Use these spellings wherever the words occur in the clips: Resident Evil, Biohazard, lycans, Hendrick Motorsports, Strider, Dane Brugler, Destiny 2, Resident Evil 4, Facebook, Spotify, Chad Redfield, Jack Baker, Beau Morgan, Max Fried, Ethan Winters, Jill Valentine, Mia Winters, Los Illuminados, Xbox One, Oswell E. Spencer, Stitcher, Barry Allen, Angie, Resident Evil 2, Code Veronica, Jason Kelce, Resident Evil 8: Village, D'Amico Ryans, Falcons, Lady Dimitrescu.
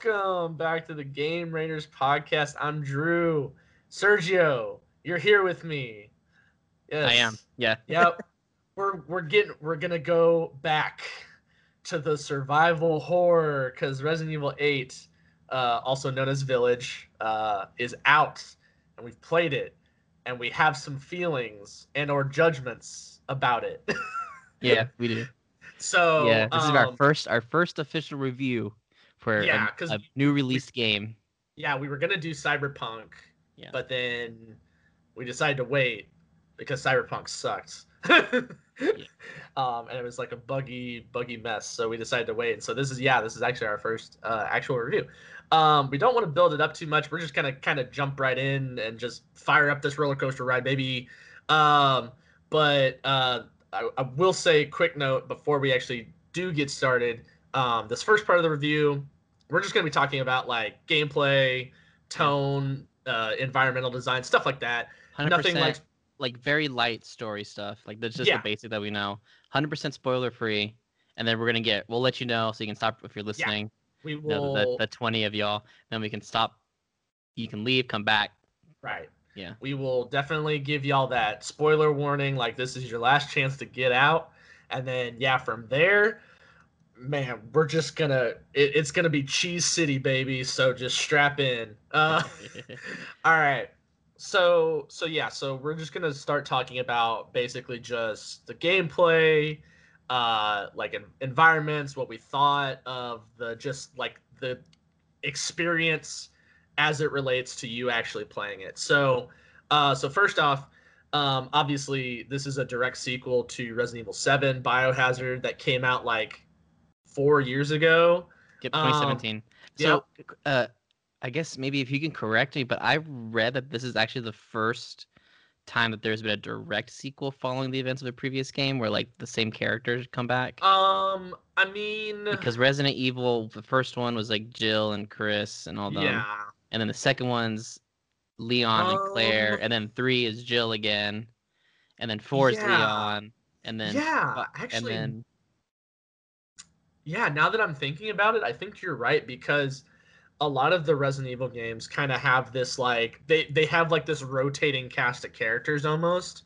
Welcome back to the Game Raiders podcast. I'm Drew. Sergio, you're here with me. Yes. I am. Yeah. Yep. We're gonna go back to the survival horror because Resident Evil 8, also known as Village, is out, and we've played it, and we have some feelings and or judgments about it. Yeah, we do. So yeah, this is our first official review for a new released game. Yeah, we were gonna do Cyberpunk, but then we decided to wait because Cyberpunk sucked. And it was like a buggy mess, so we decided to wait. And so this is actually our first actual review. We don't want to build it up too much. We're just gonna kind of jump right in and just fire up this roller coaster ride, baby. I will say, quick note before we actually do get started. This first part of the review, we're just going to be talking about like gameplay, tone, environmental design, stuff like that. 100%, nothing like very light story stuff. Like that's just the basic that we know. 100% spoiler free, and then we'll let you know so you can stop if you're listening. Yeah, we will. The 20 of y'all, then we can stop. You can leave, come back. Right. Yeah. We will definitely give y'all that spoiler warning. Like this is your last chance to get out, and then from there. Man, we're just gonna it's gonna be Cheese City, baby, so just strap in. All right, so we're just gonna start talking about basically just the gameplay, like environments, what we thought of the experience as it relates to you actually playing it. So first off, obviously this is a direct sequel to Resident Evil 7 Biohazard that came out like 4 years ago. Yep, 2017. I guess maybe if you can correct me, but I read that this is actually the first time that there's been a direct sequel following the events of a previous game where like the same characters come back. I mean, because Resident Evil, the first one was like Jill and Chris and all them. Yeah. And then the second one's Leon and Claire, and then 3 is Jill again, and then 4 is Leon, and then Yeah, now that I'm thinking about it, I think you're right, because a lot of the Resident Evil games kind of have this, like, they have, like, this rotating cast of characters almost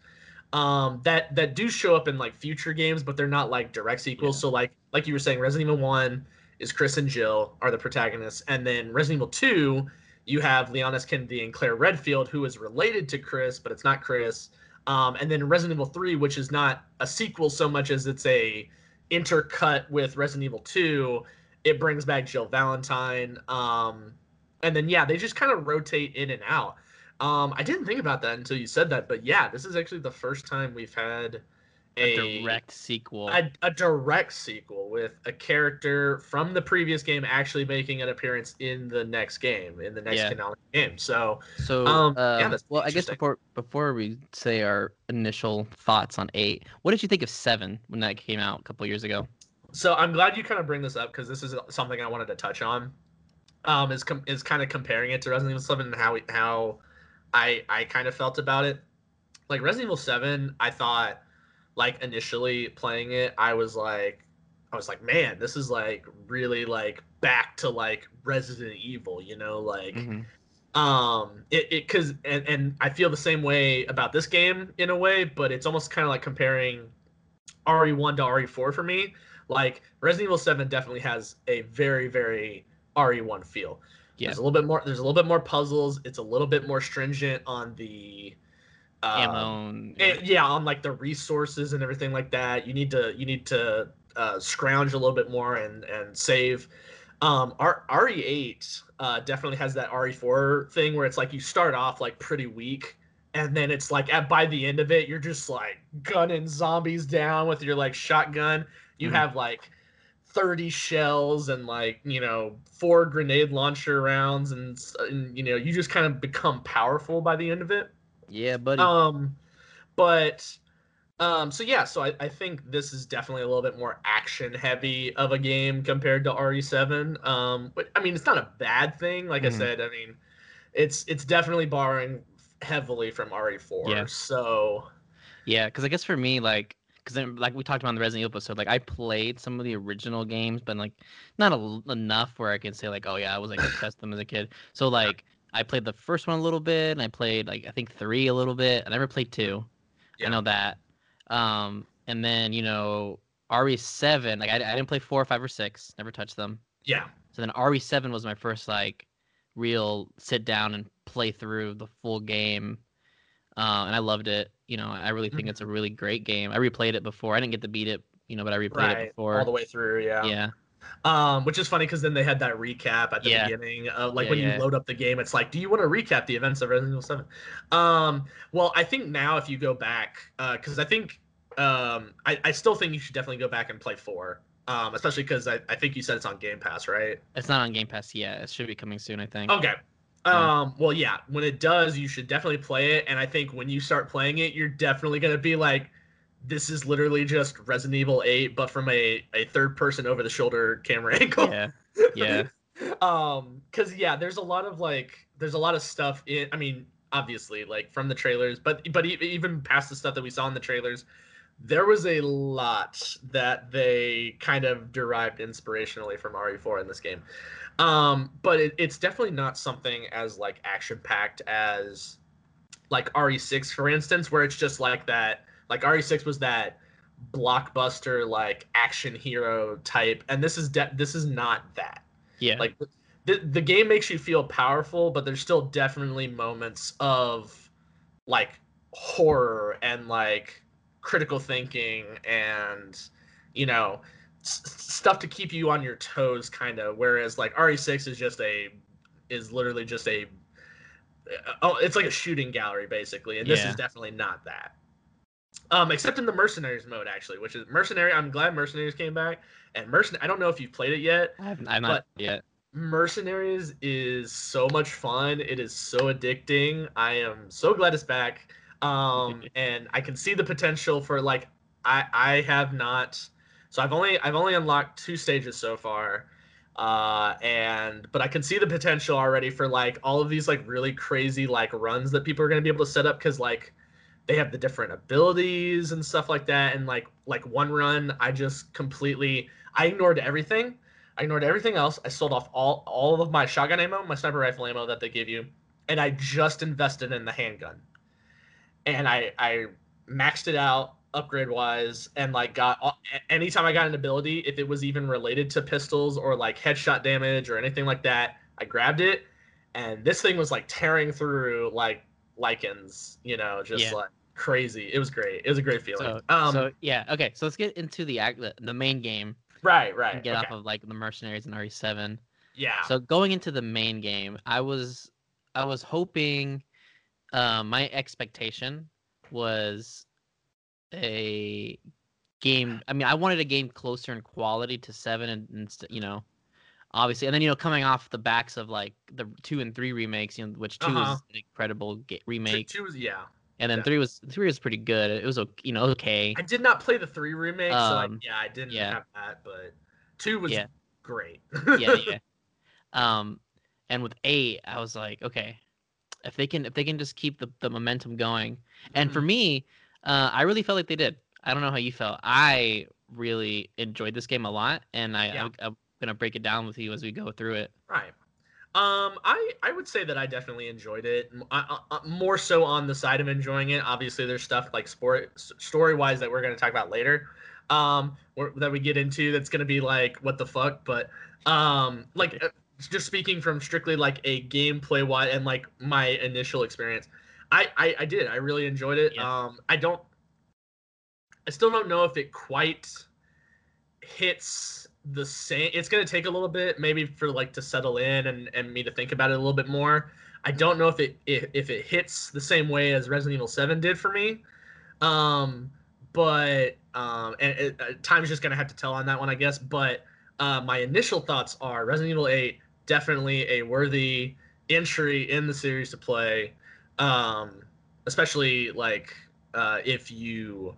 that do show up in, like, future games, but they're not, like, direct sequels. Yeah. So, like you were saying, Resident Evil 1 is Chris and Jill are the protagonists, and then Resident Evil 2, you have Leon S. Kennedy and Claire Redfield, who is related to Chris, but it's not Chris. And then Resident Evil 3, which is not a sequel so much as it's a intercut with Resident Evil 2, it brings back Jill Valentine, and then they just kind of rotate in and out. I didn't think about that until you said that, but this is actually the first time we've had a direct sequel, a direct sequel with a character from the previous game actually making an appearance in the next game, in the next canonical game. Well, I guess before we say our initial thoughts on 8, what did you think of 7 when that came out a couple years ago? So I'm glad you kind of bring this up because this is something I wanted to touch on. Is kind of comparing it to Resident Evil 7 and how I kind of felt about it. Like Resident Evil 7, I thought, like, initially playing it, I was like, man, this is, like, really, like, back to, like, Resident Evil, you know? Like, because I feel the same way about this game in a way, but it's almost kind of like comparing RE1 to RE4 for me. Like, Resident Evil 7 definitely has a very, very RE1 feel. Yeah. There's a little bit more puzzles. It's a little bit more stringent on the ammo on like the resources and everything like that. You need to scrounge a little bit more and save. RE8 definitely has that RE4 thing where it's like you start off like pretty weak, and then it's like by the end of it you're just like gunning zombies down with your like shotgun. You have like 30 shells and like, you know, 4 grenade launcher rounds, and you know, you just kind of become powerful by the end of it. Yeah, buddy. I think this is definitely a little bit more action heavy of a game compared to RE7. But I mean, it's not a bad thing. Like I said, I mean, it's definitely borrowing heavily from RE4. Yeah. So yeah, because I guess for me, like, because like we talked about in the Resident Evil episode, like I played some of the original games, but like not enough where I can say like, oh yeah, I was like obsessed with them as a kid. So like I played the first one a little bit, and I played like I think 3 a little bit. I never played 2. Yeah. I know that. And then you know RE7, like I didn't play 4, 5, or 6. Never touched them. Yeah. So then RE7 was my first like real sit down and play through the full game. And I loved it. You know, I really think it's a really great game. I replayed it before. I didn't get to beat it, you know, but I replayed it before. All the way through, yeah. Yeah. Which is funny because then they had that recap at the beginning. When you load up the game, it's like, do you want to recap the events of Resident Evil 7? Well, I think now if you go back, because I think I still think you should definitely go back and play 4. Especially because I think you said it's on Game Pass, right? It's not on Game Pass yet. It should be coming soon, I think. Okay. Well, yeah, when it does, you should definitely play it. And I think when you start playing it, you're definitely going to be like, this is literally just Resident Evil 8, but from a third person over the shoulder camera angle. Yeah. Yeah. Cause yeah, there's a lot of like, there's a lot of stuff in, I mean, obviously like from the trailers, but even past the stuff that we saw in the trailers, there was a lot that they kind of derived inspirationally from RE4 in this game. But it's definitely not something as like action-packed as like RE6, for instance, where it's just like that. Like RE6 was that blockbuster like action hero type, and this is not that. Yeah. Like the game makes you feel powerful, but there's still definitely moments of like horror and like critical thinking and you know. Stuff to keep you on your toes, kind of. Whereas like RE6 is literally just it's like a shooting gallery basically, and this is definitely not that. Except in the mercenaries mode actually, which is mercenary. I'm glad mercenaries came back, and I don't know if you've played it yet. I'm not yet. Mercenaries is so much fun. It is so addicting. I am so glad it's back. And I can see the potential for like I have not. So I've only unlocked 2 stages so far, but I can see the potential already for like all of these like really crazy like runs that people are gonna be able to set up because like they have the different abilities and stuff like that. And like one run, I just completely ignored everything. I ignored everything else. I sold off all of my shotgun ammo, my sniper rifle ammo that they give you, and I just invested in the handgun. And I maxed it out. Upgrade wise, and like got anytime I got an ability, if it was even related to pistols or like headshot damage or anything like that, I grabbed it, and this thing was like tearing through like lycans, you know, just like crazy. It was great. It was a great feeling. So let's get into the main game. Right. And get off of like the mercenaries and RE7. Yeah. So going into the main game, I was hoping, my expectation was. A game. I mean, I wanted a game closer in quality to 7, and you know, obviously, and then you know, coming off the backs of like the 2 and 3 remakes, you know, which 2 was an incredible remake. 2 was and then 3 was pretty good. It was okay. I did not play the 3 remake, I didn't have that, but 2 was great. And with 8, I was like, okay, if they can just keep the momentum going, and for me. I really felt like they did. I don't know how you felt. I really enjoyed this game a lot, and I'm going to break it down with you as we go through it. Right. I would say that I definitely enjoyed it. I more so on the side of enjoying it. Obviously, there's stuff like story-wise that we're going to talk about later that we get into that's going to be like, what the fuck? But like just speaking from strictly like a gameplay-wise and like my initial experience, I did. I really enjoyed it. Yeah. I still don't know if it quite hits the same. It's going to take a little bit maybe for like to settle in and me to think about it a little bit more. I don't know if it hits the same way as Resident Evil 7 did for me. Time's just going to have to tell on that one, I guess. But my initial thoughts are Resident Evil 8, definitely a worthy entry in the series to play. Especially like if you're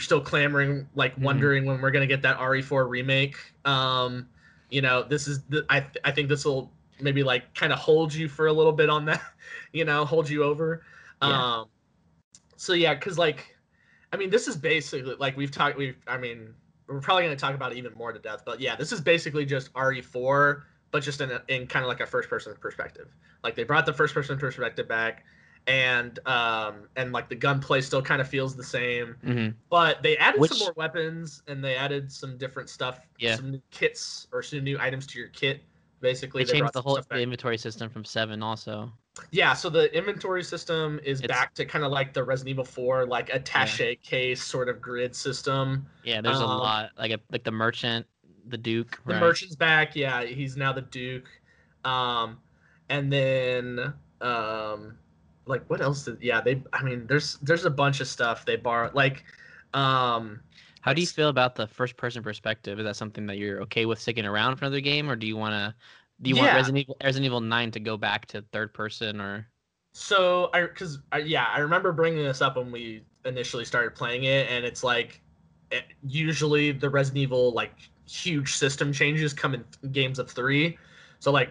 still clamoring like wondering when we're gonna get that RE4 remake, you know, this is I think this will maybe like kind of hold you for a little bit on that, you know, hold you over. So yeah, because like I mean, this is basically like we're probably going to talk about it even more to death, but yeah, this is basically just RE4, but just in kind of like a first-person perspective. Like, they brought the first-person perspective back, and like the gunplay still kind of feels the same, but they added some more weapons, and they added some different stuff, some new kits or some new items to your kit. Basically, they changed the whole inventory system from 7 also. Yeah, so the inventory system is back to kind of like the Resident Evil 4, like attaché case sort of grid system. Yeah, there's a lot. Like the merchant, the Duke. The merchant's back, yeah. He's now the Duke. And then, like, what else? There's a bunch of stuff they borrow. Like, how do you feel about the first-person perspective? Is that something that you're okay with sticking around for another game, or do you want to... Do you want Resident Evil 9 to go back to third person, or? So, I remember bringing this up when we initially started playing it, and it's like, usually the Resident Evil, like, huge system changes come in games of 3. So, like,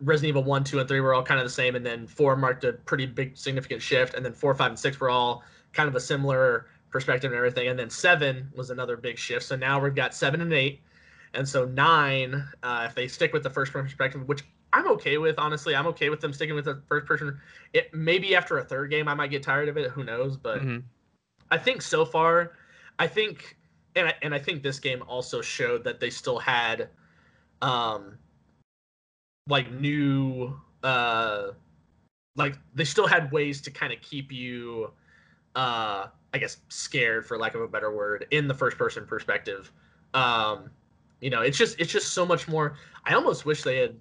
Resident Evil 1, 2, and 3 were all kind of the same, and then 4 marked a pretty big, significant shift, and then 4, 5, and 6 were all kind of a similar perspective and everything, and then 7 was another big shift. So now we've got 7 and 8. And so 9, if they stick with the first-person perspective, which I'm okay with, honestly. I'm okay with them sticking with the first-person. Maybe after a third game, I might get tired of it. Who knows? But I think so far, I think this game also showed that they still had, they still had ways to kind of keep you, scared, for lack of a better word, in the first-person perspective. You know, it's just so much more. I almost wish they had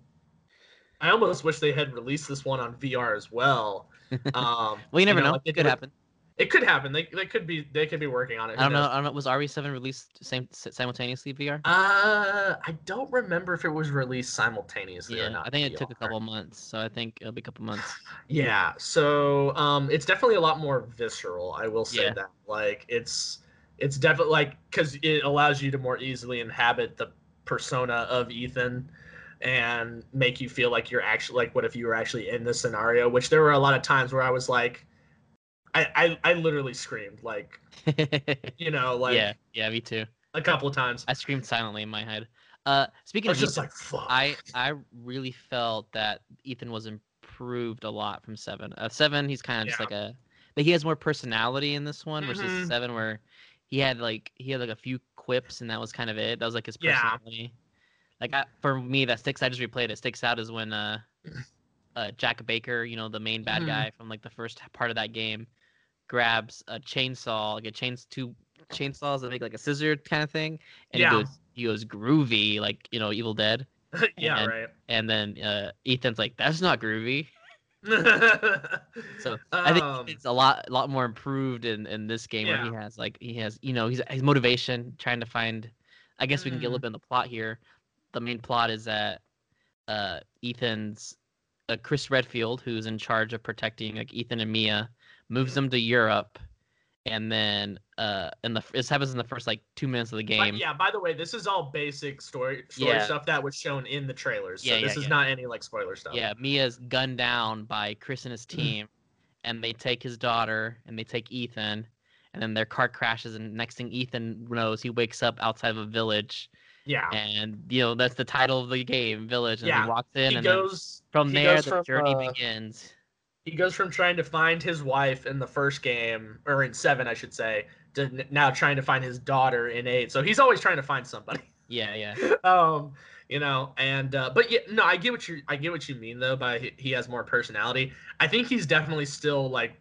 released this one on VR as well. Well, you never know. It could happen. It could happen. They could be working on it. I don't know. Was RE7 released simultaneously VR? I don't remember if it was released simultaneously or not. I think it took a couple months. So I think it'll be a couple months. Yeah. So it's definitely a lot more visceral. I will say that. Like it's definitely like, because it allows you to more easily inhabit the persona of Ethan and make you feel like you're actually, like, what if you were actually in this scenario, which there were a lot of times where I was like, I literally screamed, like, you know, like, yeah, me too. A couple of times. I screamed silently in my head. Speaking of Ethan, just like, fuck. I really felt that Ethan was improved a lot from 7. 7, he's kind of just like he has more personality in this one versus 7 where he had a few quips, and that was kind of it. That was like his personality. For me, that sticks. I just replayed it. Sticks out is when Jack Baker, you know, the main bad guy from like the first part of that game, grabs a chainsaw, two chainsaws that make like a scissor kind of thing, and he goes groovy, like, you know, Evil Dead. Right. And then Ethan's like, that's not groovy. So I think it's a lot more improved in this game where he has you know, his motivation, trying to find, I guess we can get a little bit in the plot here. The main plot is that Ethan's Chris Redfield, who's in charge of protecting like Ethan and Mia, moves them to Europe, and then this happens in the first like 2 minutes of the game. But, by the way, this is all basic story stuff that was shown in the trailers. So this is not any like spoiler stuff. Yeah, Mia's gunned down by Chris and his team, and they take his daughter, and they take Ethan, and then their car crashes, and next thing Ethan knows, he wakes up outside of a village. Yeah. And you know, that's the title of the game, Village, and he walks in, the journey begins. He goes from trying to find his wife in the first game, or in 7, I should say, to now trying to find his daughter in 8. So he's always trying to find somebody. You know, and but yeah, no, I get what you mean though. By he has more personality. I think he's definitely still like.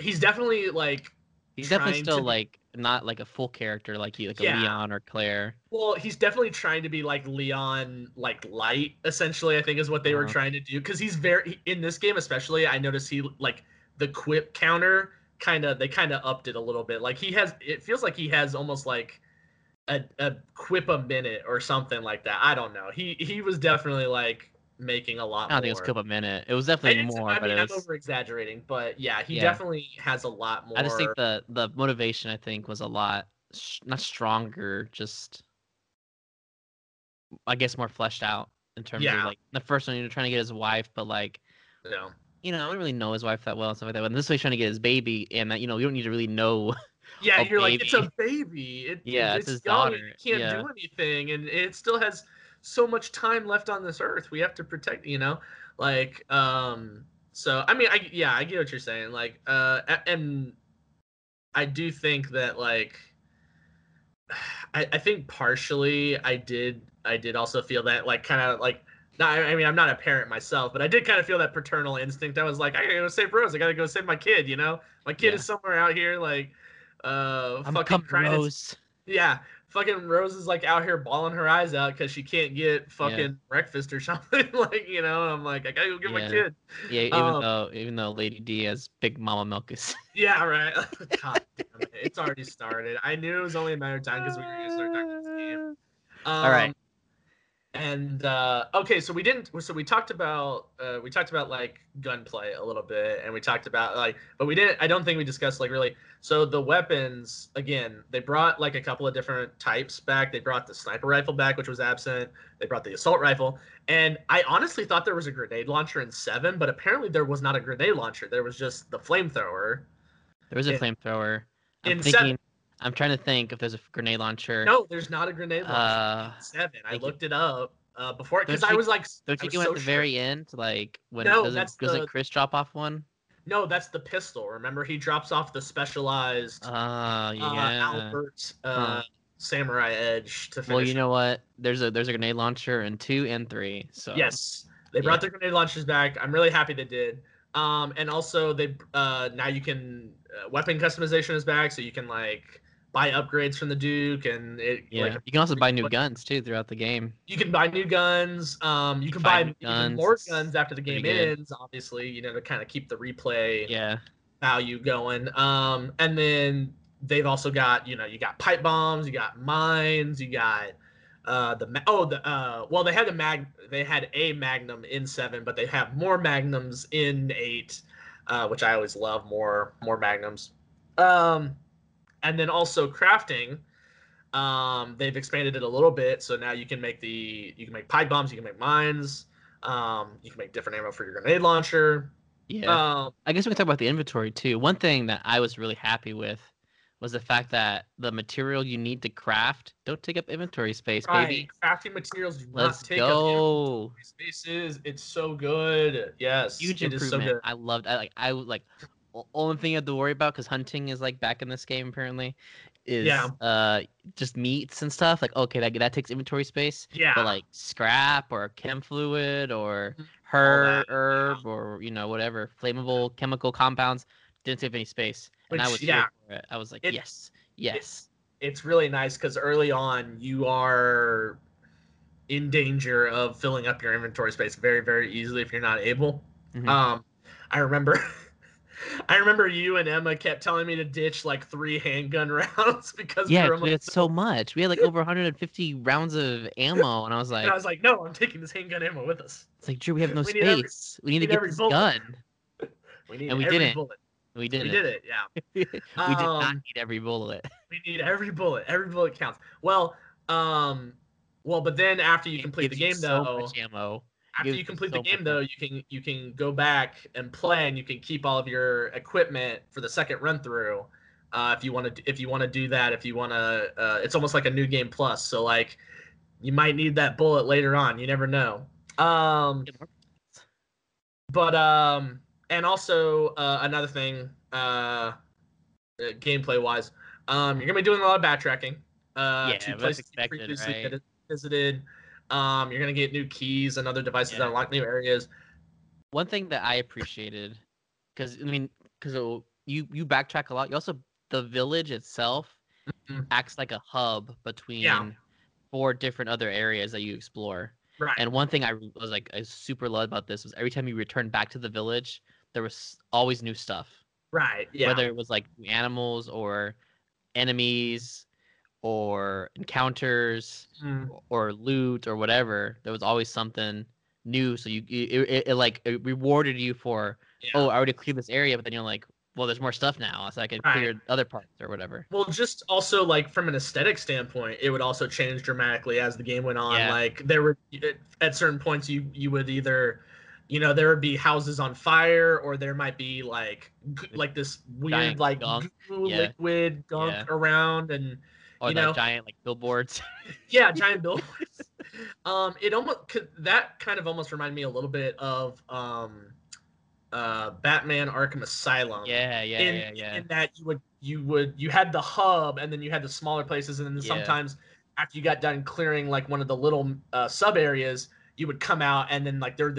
He's definitely still like not like a full character like a Leon or Claire. Well, he's definitely trying to be like Leon, like light, essentially, I think is what they were trying to do, because he's very, in this game especially, I noticed he like the quip counter they upped it a little bit. Like it feels like he has almost like a quip a minute or something like that. I don't know. He was definitely like making a lot more. I don't think it was quip a minute. It was definitely more. I mean, I'm over exaggerating, but he definitely has a lot more. I just think the motivation, I think, was a lot not stronger, just I guess more fleshed out in terms of like the first one. You're trying to get his wife, but like you know, I don't really know his wife that well and stuff like that. But in this way, he's trying to get his baby, and that, you know, you don't need to really know. Yeah, you're baby. Like, it's a baby. It's his daughter. It can't do anything, and it still has so much time left on this earth. We have to protect, you know, like. So I mean, I get what you're saying. Like, and I do think that, like, I think partially I did also feel that, like, kind of like. I mean, I'm not a parent myself, but I did kind of feel that paternal instinct. I was like, I gotta go save Rose. I gotta go save my kid. You know, my kid is somewhere out here, like, fucking trying Rose. Fucking Rose is like out here bawling her eyes out because she can't get fucking breakfast or something. Like, you know, and I'm like, I gotta go get my kid. Yeah, even though Lady D has Big Mama Milkus. Yeah, right. God damn it, it's already started. I knew it was only a matter of time because we were using our doctor's game. All right. And okay, so we talked about like gunplay a little bit, and we talked about like, but we didn't. I don't think we discussed like really. So the weapons again, they brought like a couple of different types back. They brought the sniper rifle back, which was absent. They brought the assault rifle, and I honestly thought there was a grenade launcher in 7, but apparently there was not a grenade launcher. There was just the flamethrower. There was a flamethrower. I'm trying to think if there's a grenade launcher. No, there's not a grenade launcher. 7. I looked it up before because I was like, don't you go at the very end, like when doesn't Chris drop off one? No, that's the pistol. Remember, he drops off the specialized Albert Samurai Edge to finish. Well, you know what? There's a grenade launcher in 2 and 3. So yes, they brought the grenade launchers back. I'm really happy they did. And also they now you can weapon customization is back, so you can like. Buy upgrades from the Duke, and like, you can also buy new guns too throughout the game. You can buy new guns. You can buy even more guns after the game ends. Obviously, you know, to kind of keep the replay value going. And then they've also got, you know, you got pipe bombs, you got mines, you got they had a Magnum in 7, but they have more Magnums in 8, which I always love more Magnums. And then also crafting, they've expanded it a little bit. So now you can make pipe bombs, you can make mines, you can make different ammo for your grenade launcher. Yeah, I guess we can talk about the inventory too. One thing that I was really happy with was the fact that the material you need to craft don't take up inventory space, baby. Crafting materials do not take up inventory spaces. It's so good. Yes, huge improvement. So good. I loved. I only thing you have to worry about, because hunting is like back in this game apparently, is just meats and stuff. Like, okay, that takes inventory space. Yeah. But like scrap or chem fluid or herb or, you know, whatever flammable chemical compounds didn't save any space. Which, and I was here for it. I was like, yes. It's really nice because early on you are in danger of filling up your inventory space very, very easily if you're not able. Mm-hmm. I remember you and Emma kept telling me to ditch like 3 handgun rounds because we had so much. We had like over 150 rounds of ammo, and I was like, no, I'm taking this handgun ammo with us. It's like, Drew, we have no space. We need to get this gun. We didn't. We did it. Yeah. We did not need every bullet. We need every bullet. Every bullet counts. Well, but then after you complete the game, you can go back and play, and you can keep all of your equipment for the second run through, if you want to do that. If you want to, it's almost like a new game plus. So like, you might need that bullet later on. You never know. And also another thing, gameplay wise, you're gonna be doing a lot of backtracking. To places previously visited. You're going to get new keys and other devices that unlock new areas. One thing that I appreciated, because you backtrack a lot. You also, the village itself acts like a hub between 4 different other areas that you explore. Right. And one thing I was like, I super loved about this was every time you returned back to the village, there was always new stuff. Right. Yeah. Whether it was like animals or enemies or encounters or loot or whatever, there was always something new. So it rewarded you for, I already cleared this area, but then you're like, well, there's more stuff now, so I can clear other parts or whatever. Well, just also like from an aesthetic standpoint, it would also change dramatically as the game went on. Like there were at certain points you would either you know, there would be houses on fire, or there might be like this weird like gunk. Liquid gunk around, and or you know, giant like billboards. Yeah, giant billboards. It almost almost reminded me a little bit of Batman Arkham Asylum. In that you had the hub, and then you had the smaller places, and then sometimes after you got done clearing like one of the little sub areas, you would come out, and then like there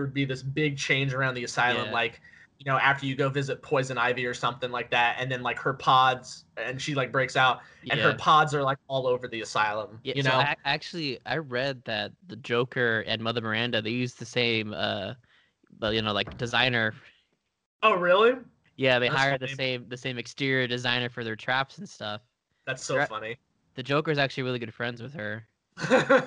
would be this big change around the asylum, like, you know, after you go visit Poison Ivy or something like that, and then like her pods, and she like breaks out, and her pods are like all over the asylum. Yeah, you know. So I read that the Joker and Mother Miranda, they used the same, you know, like designer. Oh really? Yeah, they hired the same exterior designer for their traps and stuff. That's so funny. The Joker's actually really good friends with her. So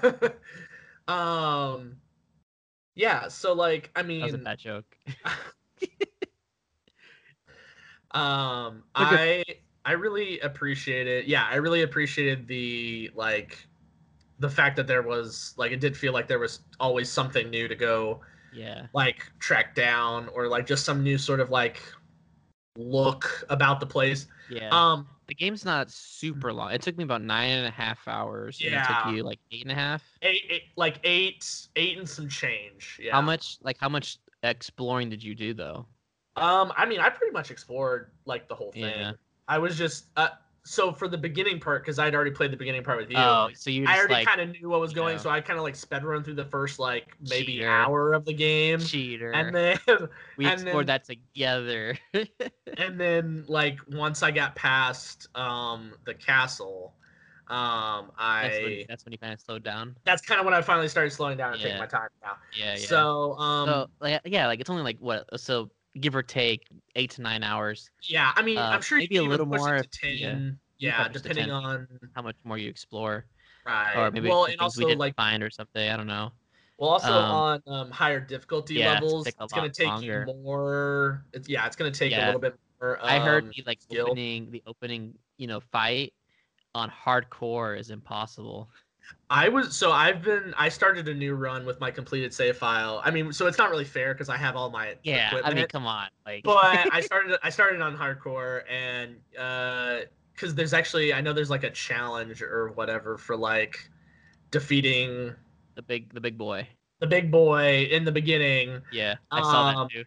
like, I mean, that was a bad joke. I really appreciate it. Yeah, I really appreciated the fact that there was like, it did feel like there was always something new to go like track down, or like just some new sort of like look about the place. Yeah. The game's not super long. It took me about 9.5 hours. Yeah. It took you like 8.5? Eight and some change. Yeah. How much exploring did you do though? I mean, I pretty much explored like the whole thing. Yeah. I was just so for the beginning part, because I'd already played the beginning part with you. Oh, so I already kind of knew what was going, so I kind of like sped run through the first like maybe hour of the game. Cheater. And then we explored that together. And then like once I got past the castle, that's when you kind of slowed down. That's kind of when I finally started slowing down and taking my time now. Yeah. So it's only like give or take 8 to 9 hours. Yeah, I mean, I'm sure maybe a little more. If, 10, yeah depending 10 on how much more you explore. Right. Or maybe find or something. I don't know. Well, also on higher difficulty levels, it's going to take longer. You more. It's going to take a little bit more. I heard the opening, you know, fight on hardcore is impossible. I started a new run with my completed save file. I mean, so it's not really fair because I have all my equipment. I mean, come on. Like, but I started on hardcore, and because there's actually, I know there's like a challenge or whatever for like defeating the big boy in the beginning. Yeah, I saw that too.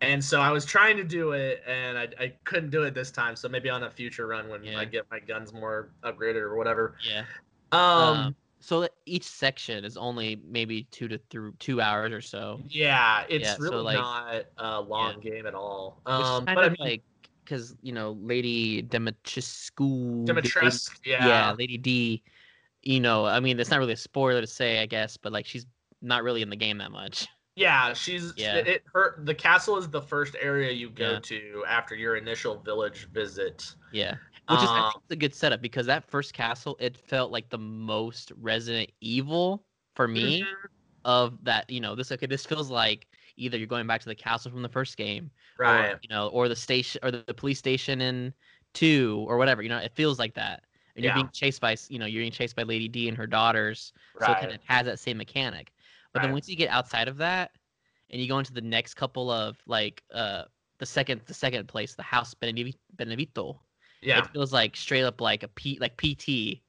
And so I was trying to do it, and I couldn't do it this time. So maybe on a future run when I get my guns more upgraded or whatever. Yeah. So each section is only maybe 2 to 3 hours or so. Yeah, it's really not a long game at all. But I mean, like, because you know, Lady Dimitrescu, Lady D. You know, I mean, it's not really a spoiler to say, I guess, but like, she's not really in the game that much. Yeah, the castle is the first area you go to after your initial village visit. Yeah. Which is a good setup, because that first castle, it felt like the most Resident Evil for me of that, you know, this feels like either you're going back to the castle from the first game, right? Or, you know, or the station or the police station in 2 or whatever, you know, it feels like that. And you're being chased by Lady D and her daughters. Right. So it kind of has that same mechanic. But then once you get outside of that and you go into the next couple of like the second place, the house Benevito. Yeah, it feels like straight up like a PT.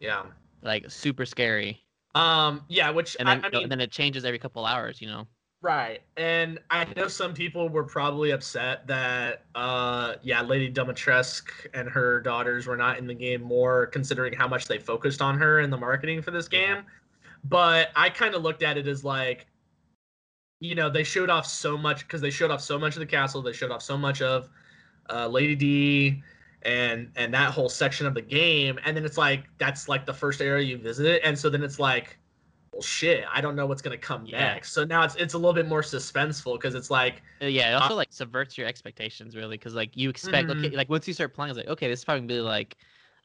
Yeah, like super scary. Which and then it changes every couple hours, you know. Right, and I know some people were probably upset that Lady Dimitrescu and her daughters were not in the game more, considering how much they focused on her in the marketing for this game. Yeah. But I kind of looked at it as like, you know, they showed off so much of the castle, they showed off so much of Lady D. And that whole section of the game, and then it's like that's like the first area you visit, and so then it's like, well, shit, I don't know what's gonna come next. So now it's a little bit more suspenseful, because it's like it also like subverts your expectations really, because like you expect like once you start playing, it's like, okay, this is probably gonna be like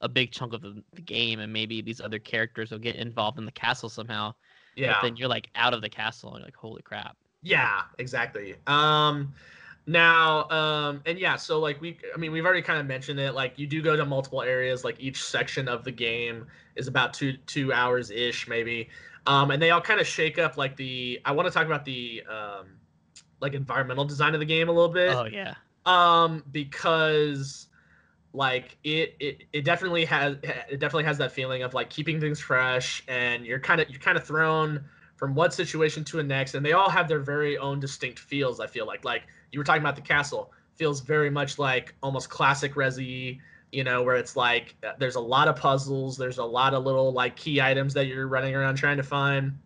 a big chunk of the game, and maybe these other characters will get involved in the castle somehow. Yeah, but then you're like out of the castle and you're like, holy crap. Yeah, exactly. Now, and yeah, so like we've already kind of mentioned it. Like you do go to multiple areas. Like each section of the game is about two hours ish, maybe. And they all kind of shake up like the. I want to talk about the like environmental design of the game a little bit. Oh yeah. Because like it definitely has that feeling of like keeping things fresh, and you're kind of thrown from one situation to the next, and they all have their very own distinct feels. I feel like you were talking about the castle feels very much like almost classic Resi, you know, where it's like there's a lot of puzzles, there's a lot of little like key items that you're running around trying to find.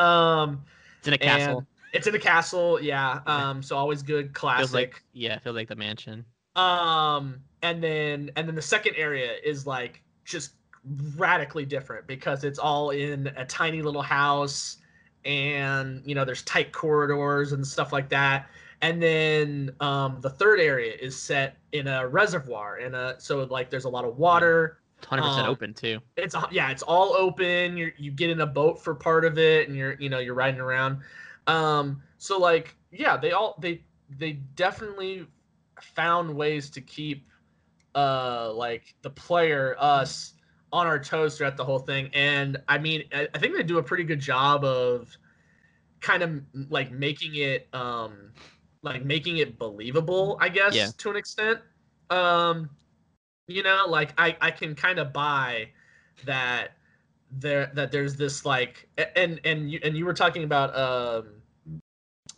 It's in a castle. It's in a castle, yeah. So always good classic. Feels like the mansion. And then the second area is like just radically different because it's all in a tiny little house, and you know there's tight corridors and stuff like that. And then the third area is set in a reservoir, so like there's a lot of water. 100% open too. It's all open. You get in a boat for part of it, and you're riding around. So like yeah, they definitely found ways to keep like the player us on our toes throughout the whole thing. And I mean, I think they do a pretty good job of kind of like making it believable, I guess, to an extent. You know, like I can kind of buy that there's this like, and you were talking about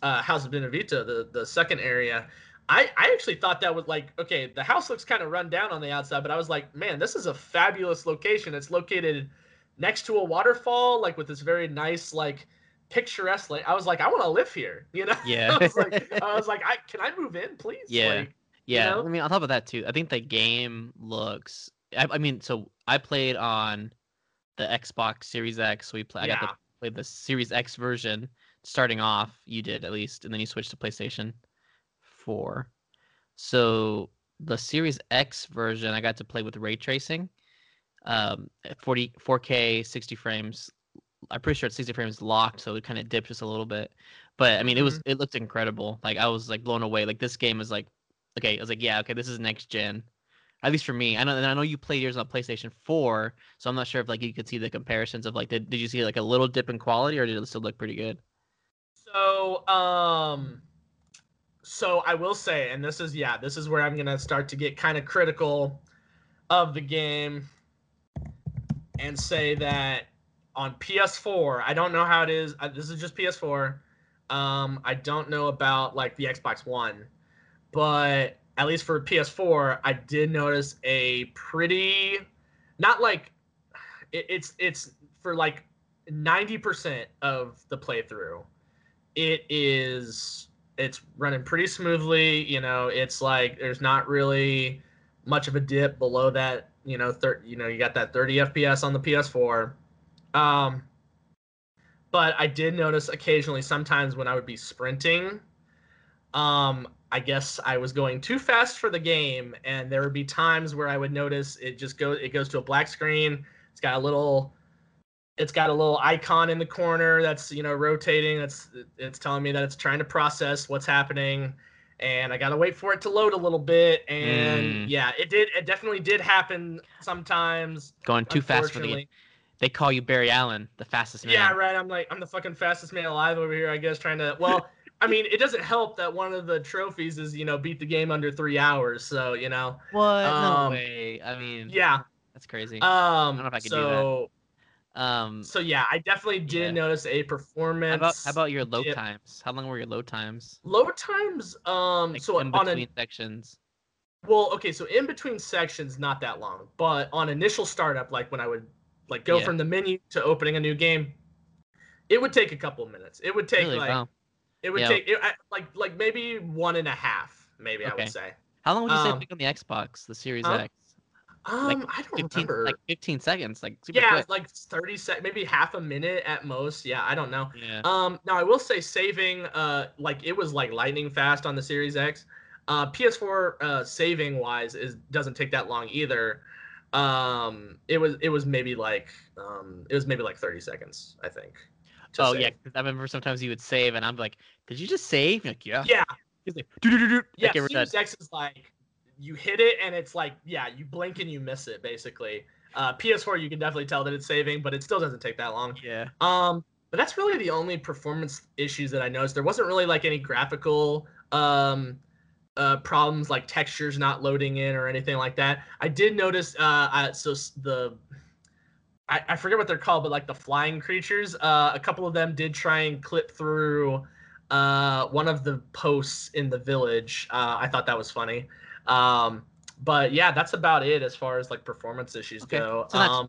House of Benevita, the second area. I actually thought that was like, okay, the house looks kind of run down on the outside, but I was like, man, this is a fabulous location. It's located next to a waterfall, like with this very nice like picturesque. Like I was like, I want to live here, you know? Yeah. I was like, can I move in, please? Yeah. Like, yeah. You know? I mean, on top of that too, I think the game looks. So I played on the Xbox Series X. I got to play the Series X version starting off. You did at least, and then you switched to PlayStation 4. So the Series X version, I got to play with ray tracing, 4K, 60 frames. I'm pretty sure it's 60 frames locked, so it kind of dipped just a little bit. But I mean, it looked incredible. Like I was like blown away. Like this game is like, okay, I was like, yeah, okay, this is next gen, at least for me. I know you played yours on PlayStation 4, so I'm not sure if like you could see the comparisons of like, did you see like a little dip in quality, or did it still look pretty good? So I will say, and this is where I'm going to start to get kind of critical of the game and say that on PS4, I don't know how it is. This is just PS4. I don't know about like the Xbox One, but at least for PS4, I did notice a pretty, not like it's for like 90% of the playthrough. It's running pretty smoothly. You know, it's like there's not really much of a dip below that, you know, you got that 30 FPS on the PS4. But I did notice occasionally sometimes when I would be sprinting, I guess I was going too fast for the game, and there would be times where I would notice it goes to a black screen. It's got a little icon in the corner that's, you know, rotating. It's telling me that it's trying to process what's happening, and I gotta wait for it to load a little bit. And yeah, it definitely did happen sometimes. Going too fast for the game. They call you Barry Allen, the fastest man. Yeah, right. I'm like, I'm the fucking fastest man alive over here, I guess, well, I mean, it doesn't help that one of the trophies is, you know, beat the game under 3 hours. So, you know. What? No way. I mean. Yeah. That's crazy. I don't know if I could do that. So, yeah, I definitely did notice a performance. How about your load times? How long were your load times? Load times? Like so in between sections. Well, okay, so in between sections, not that long. But on initial startup, like when I would go from the menu to opening a new game, it would take a couple of minutes. It would take take maybe 1.5. Maybe I would say. How long would you say it took on the Xbox, the Series X? I don't remember. Like 15 seconds, like super quick. Like 30 seconds, maybe half a minute at most. Yeah, I don't know. Yeah. Now I will say saving, like it was like lightning fast on the Series X. PS4 saving wise doesn't take that long either. It was maybe like 30 seconds, I think. Oh save. Yeah, I remember sometimes you would save, and I'm like, did you just save? You're like, yeah. He's like, yeah, okay, Series X is like, you hit it and it's like, yeah, you blink and you miss it, basically. PS4, you can definitely tell that it's saving, but it still doesn't take that long. Yeah. But that's really the only performance issues that I noticed. There wasn't really, like, any graphical problems, like textures not loading in or anything like that. I did notice, I forget what they're called, but, like, the flying creatures, a couple of them did try and clip through one of the posts in the village. I thought that was funny. But, yeah, that's about it as far as, like, performance issues go. So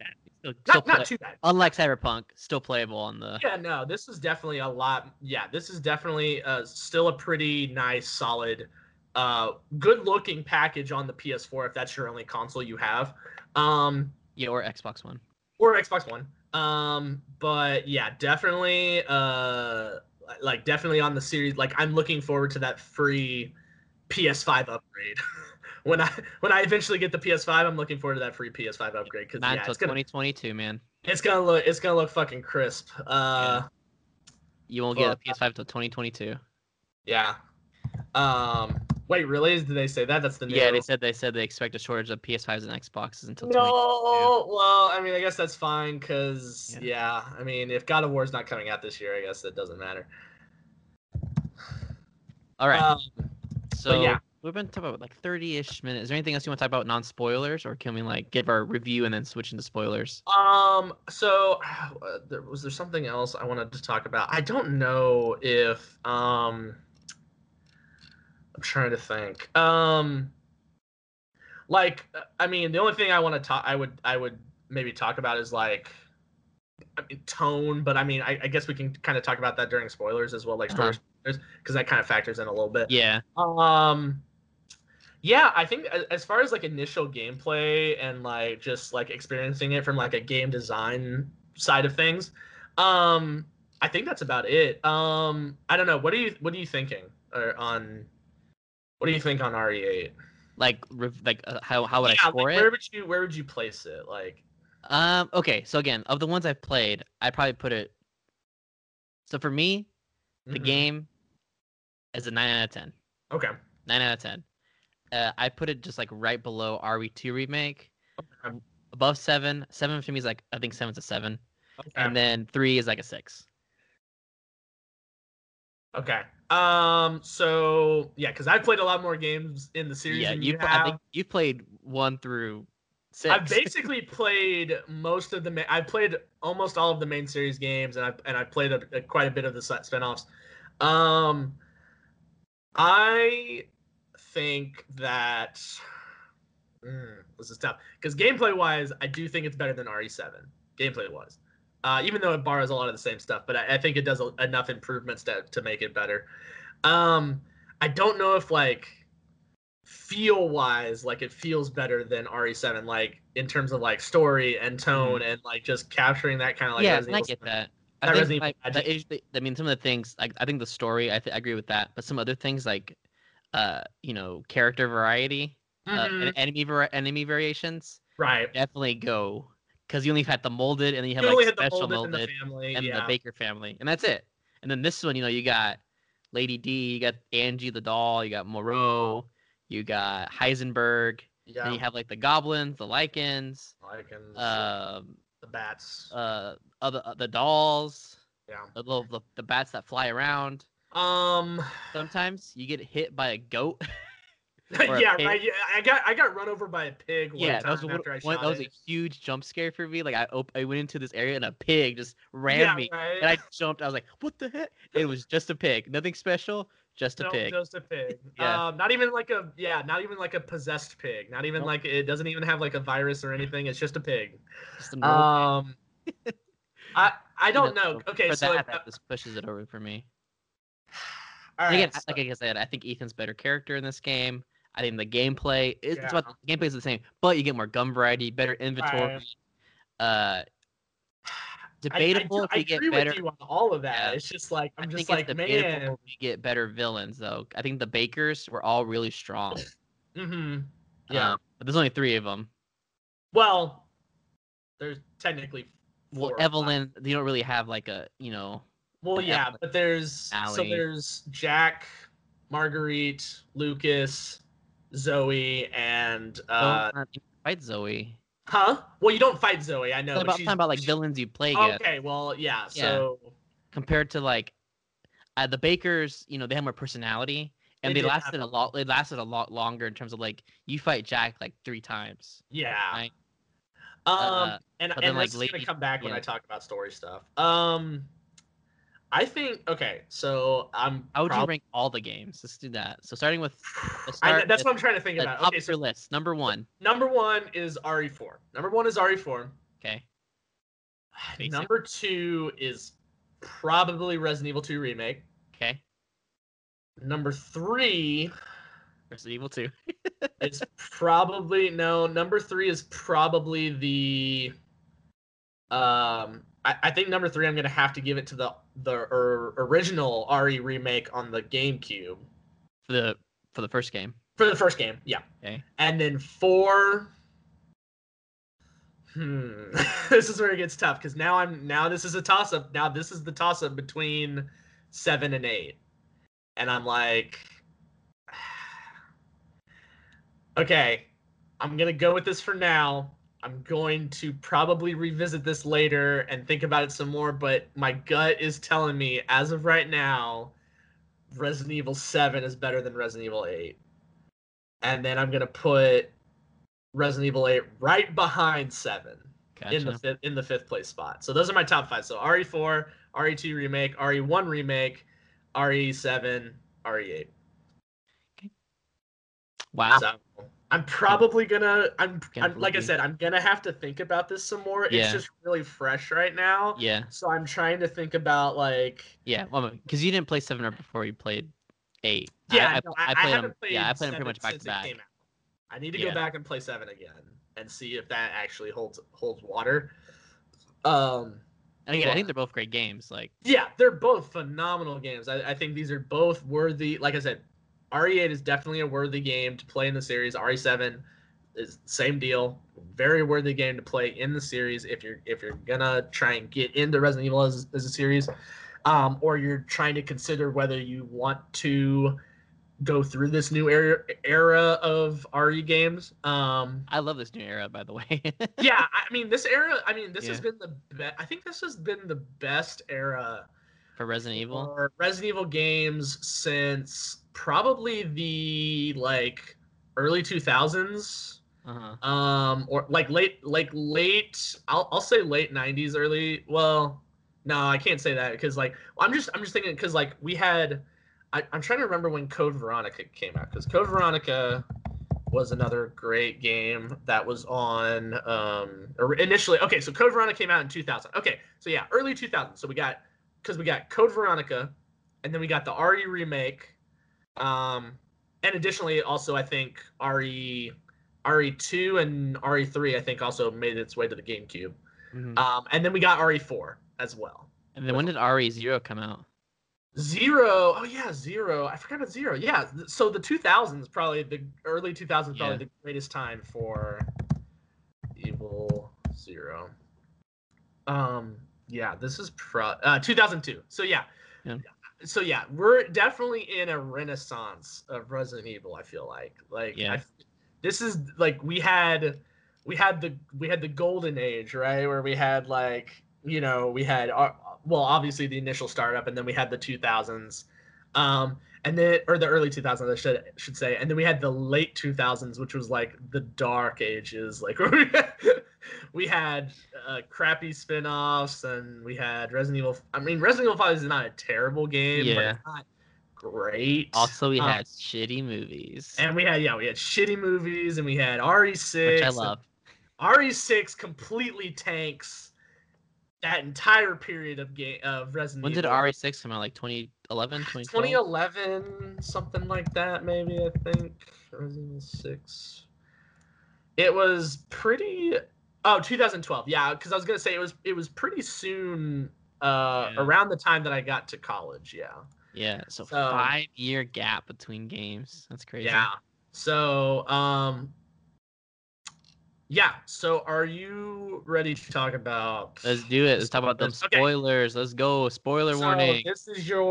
not too bad. Unlike Cyberpunk, still playable on the... Yeah, no, this is definitely a lot... Yeah, this is definitely still a pretty nice, solid, good-looking package on the PS4 if that's your only console you have. Yeah, or Xbox One. Or Xbox One. But, yeah, definitely... like, definitely on the series... Like, I'm looking forward to that free PS5 upgrade. When I eventually get the PS5, I'm looking forward to that free PS5 upgrade. Cause, yeah, it's 2022, man. It's gonna look fucking crisp. Yeah. You won't get a PS5 till 2022. Yeah. Wait, really? Did they say that? That's the new. Yeah, they said they expect a shortage of PS5s and Xboxes until 2022. No, well, I mean, I guess that's fine, cause yeah, I mean, if God of War's not coming out this year, I guess that doesn't matter. All right. So yeah. We've been talking about like 30-ish minutes. Is there anything else you want to talk about non-spoilers, or can we like give our review and then switch into spoilers? So was there something else I wanted to talk about? I don't know if I'm trying to think. Like, I mean, the only thing I want to talk, I would maybe talk about is like, I mean, tone, but I mean, I guess we can kind of talk about that during spoilers as well, like story spoilers, because that kind of factors in a little bit. Yeah. Yeah, I think as far as like initial gameplay and like just like experiencing it from like a game design side of things, I think that's about it. I don't know. What are you thinking what do you think on RE8? Like how would I score it? Where would you place it? Like. Okay. So again, of the ones I've played, I probably put it. So for me, the game is a 9 out of 10. Okay. 9 out of 10. I put it just like right below RE2 remake, above 7. 7 for me is like, I think 7's a 7, okay. And then 3 is like a 6. Okay. So yeah, because I've played a lot more games in the series. Yeah, I think you played 1 through 6. I've basically played most of the. I played almost all of the main series games, and I played quite a bit of the spinoffs. I think that this is tough because gameplay wise I do think it's better than RE7 gameplay wise, even though it borrows a lot of the same stuff, but I think it does enough improvements to make it better. I don't know if like feel wise like it feels better than RE7, like in terms of like story and tone and like just capturing that kind of like I get that. I mean some of the things like I think the story I agree with that, but some other things like you know, character variety, and enemy variations, right? Definitely go, because you only had the molded, and then you have like special molded and the Baker family, and that's it. And then this one, you know, you got Lady D, you got Angie the doll, you got Moreau, you got Heisenberg, and you have like the goblins, the lycans, the bats, the dolls, the bats that fly around. Sometimes you get hit by a goat. Yeah, right. Yeah, I got run over by a pig one time after I shot it. That was a huge jump scare for me. Like I went into this area and a pig just ran me, right? And I jumped. I was like, "What the heck?" It was just a pig. Nothing special. Just a pig. Just a pig. Not even like a not even like a possessed pig. Not even like it doesn't even have like a virus or anything. It's just a pig. Just a pig. I don't know. Okay, so that just pushes it over for me. Right, again, so. Like I said, I think Ethan's better character in this game. I think the gameplay is the gameplay is the same, but you get more gun variety, better inventory. Debatable if you get agree better with you on all of that. Yeah. It's just like I'm just like, man, we get better villains though. I think the Bakers were all really strong. Yeah, but there's only 3 of them. Well, there's technically 4. Well, Evelyn, you don't really have like a, you know. Well, yeah, but there's Jack Marguerite, Lucas, Zoe, and you fight Zoe. Huh? Well, you don't fight Zoe. I know. It's about time about like villains you play. Okay. Well, yeah. So compared to like the Bakers, you know, they have more personality. And they lasted a lot. It lasted a lot longer in terms of like you fight Jack like 3 times. Yeah. Right? And it's gonna come back when I talk about story stuff. I think okay. So how would you rank all the games? Let's do that. So starting with. That's what I'm trying to think about. Okay, so your list. Number 1. Number 1 is RE4. Okay. Basic. Number 2 is probably Resident Evil 2 remake. Okay. Number 3, Resident Evil 2. It's probably no. Number 3 is probably the. I think number 3. I'm gonna have to give it to the original RE remake on the GameCube. For the first game. For the first game, yeah. Okay. And then 4. This is where it gets tough because now this is a toss up. Now this is the toss up between 7 and 8. And I'm like, okay, I'm going to go with this for now. I'm going to probably revisit this later and think about it some more. But my gut is telling me, as of right now, Resident Evil 7 is better than Resident Evil 8. And then I'm going to put Resident Evil 8 right behind 7 in the fifth place spot. So those are my top 5. So RE4, RE2 remake, RE1 remake. RE7, RE8. Okay. Wow. So I'm probably gonna. Like I said, I'm gonna have to think about this some more. Yeah. It's just really fresh right now. Yeah. So I'm trying to think about like. Yeah, well, because you didn't play 7 or before you played 8. Yeah, I played. Yeah, I played them pretty much back to back. I need to go back and play 7 again and see if that actually holds water. And again, I think they're both great games. Like, yeah, they're both phenomenal games. I think these are both worthy. Like I said, RE8 is definitely a worthy game to play in the series. RE7 is same deal, very worthy game to play in the series if you're gonna try and get into Resident Evil as a series, or you're trying to consider whether you want to go through this new era of RE games. I love this new era, by the way. Yeah, I mean this era. I mean this has been the best. I think this has been the best era for Resident Evil. For Resident Evil games since probably the like early 2000s, or like late. I'll say late 90s, early. Well, no, I can't say that because like I'm just thinking because like we had. I'm trying to remember when Code Veronica came out because Code Veronica was another great game that was on initially. Okay, so Code Veronica came out in 2000. Okay, so yeah, early 2000. So we got Code Veronica, and then we got the RE remake, and additionally also I think RE2 and RE3 I think also made its way to the GameCube, and then we got RE4 as well. And then when did RE0 come out? Zero. Oh yeah, Zero. I forgot about Zero. Yeah. So the 2000s, probably the early 2000s, probably the greatest time for Evil Zero. Yeah. This is 2002. So yeah. So yeah, we're definitely in a renaissance of Resident Evil. I feel like yeah. This is like we had the golden age, right? Where we had like well, obviously the initial startup, and then we had the 2000s, and then or the early 2000s, I should say, and then we had the late 2000s, which was like the dark ages, like we had crappy spin-offs, and we had Resident Evil. I mean, Resident Evil 5 is not a terrible game, but it's not great. Also, we had shitty movies, and we had shitty movies, and we had RE6, which I love. RE6 completely tanks that entire period of game of Resident Evil. When did RE6 come out? Like 2011, 2012? 2011, something like that, maybe, I think. Resident Evil 6. It was pretty... Oh, 2012. Yeah, because I was going to say it was pretty soon around the time that I got to college, yeah. Yeah, so 5-year gap between games. That's crazy. Yeah, so... Yeah, so are you ready to talk about... Let's do it. Let's talk about the spoilers. Okay. Let's go. Spoiler warning. This is your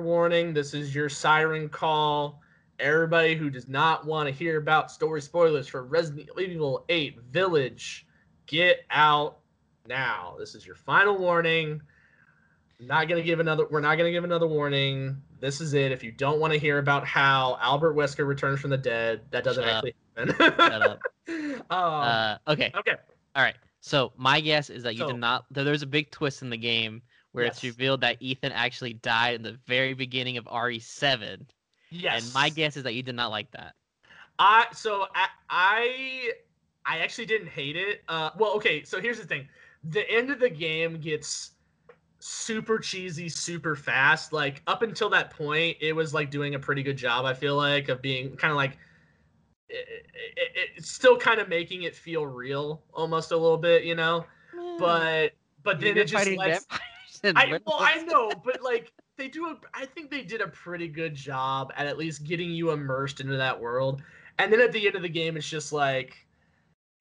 warning. This is your siren call. Everybody who does not want to hear about story spoilers for Resident Evil 8 Village, get out now. This is your final warning. We're not going to give another warning. This is it. If you don't want to hear about how Albert Wesker returns from the dead, that doesn't actually happen. Shut up. Okay. All right. So my guess is that there's a big twist in the game where it's revealed that Ethan actually died in the very beginning of RE7. Yes. And my guess is that you did not like that. So I actually didn't hate it. So here's the thing. The end of the game gets super cheesy, super fast. Like, up until that point, it was like doing a pretty good job, I feel like, of being kind of like, it's still kind of making it feel real almost a little bit, you know? But then it just lets... I know, but like they do... I think they did a pretty good job at least getting you immersed into that world. And then at the end of the game, it's just like,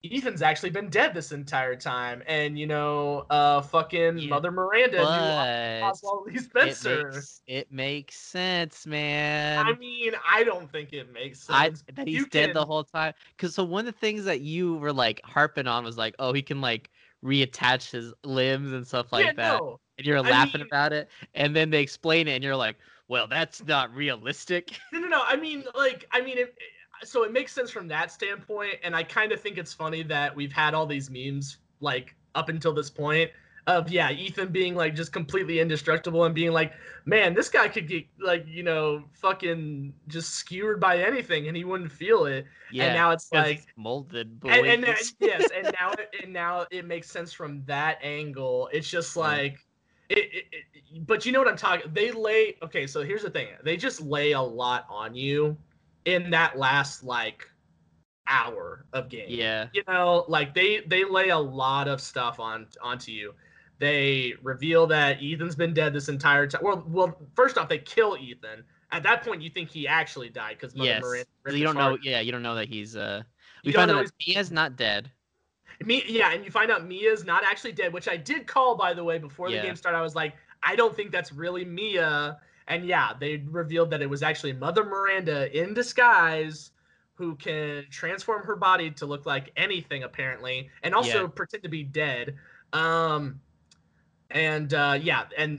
Ethan's actually been dead this entire time. And, you know, Mother Miranda knew Oswell E. Spencer. It makes sense, man. I mean, I don't think it makes sense. That he's dead the whole time. Because so one of the things that you were, like, harping on was, like, oh, he can, like, reattach his limbs and stuff like that. No. And you're laughing about it. And then they explain it, and you're like, well, that's not realistic. No. So it makes sense from that standpoint, and I kind of think it's funny that we've had all these memes, like, up until this point of, Ethan being, like, just completely indestructible and being like, man, this guy could get, like, you know, fucking just skewered by anything, and he wouldn't feel it. Yeah, and now it's, like... It's molded, boys. And now it makes sense from that angle. It's just, like... But you know what I'm talking... Okay, so here's the thing. They just lay a lot on you in that last, like, hour of game. Yeah. You know, like, they lay a lot of stuff onto you. They reveal that Ethan's been dead this entire time. Well, first off, they kill Ethan. At that point, you think he actually died because Mother Miranda... you don't know that he's... We find out that Mia's not dead. And you find out Mia's not actually dead, which I did call, by the way, before the game started. I was like, I don't think that's really Mia... And they revealed that it was actually Mother Miranda in disguise who can transform her body to look like anything, apparently, and also pretend to be dead. And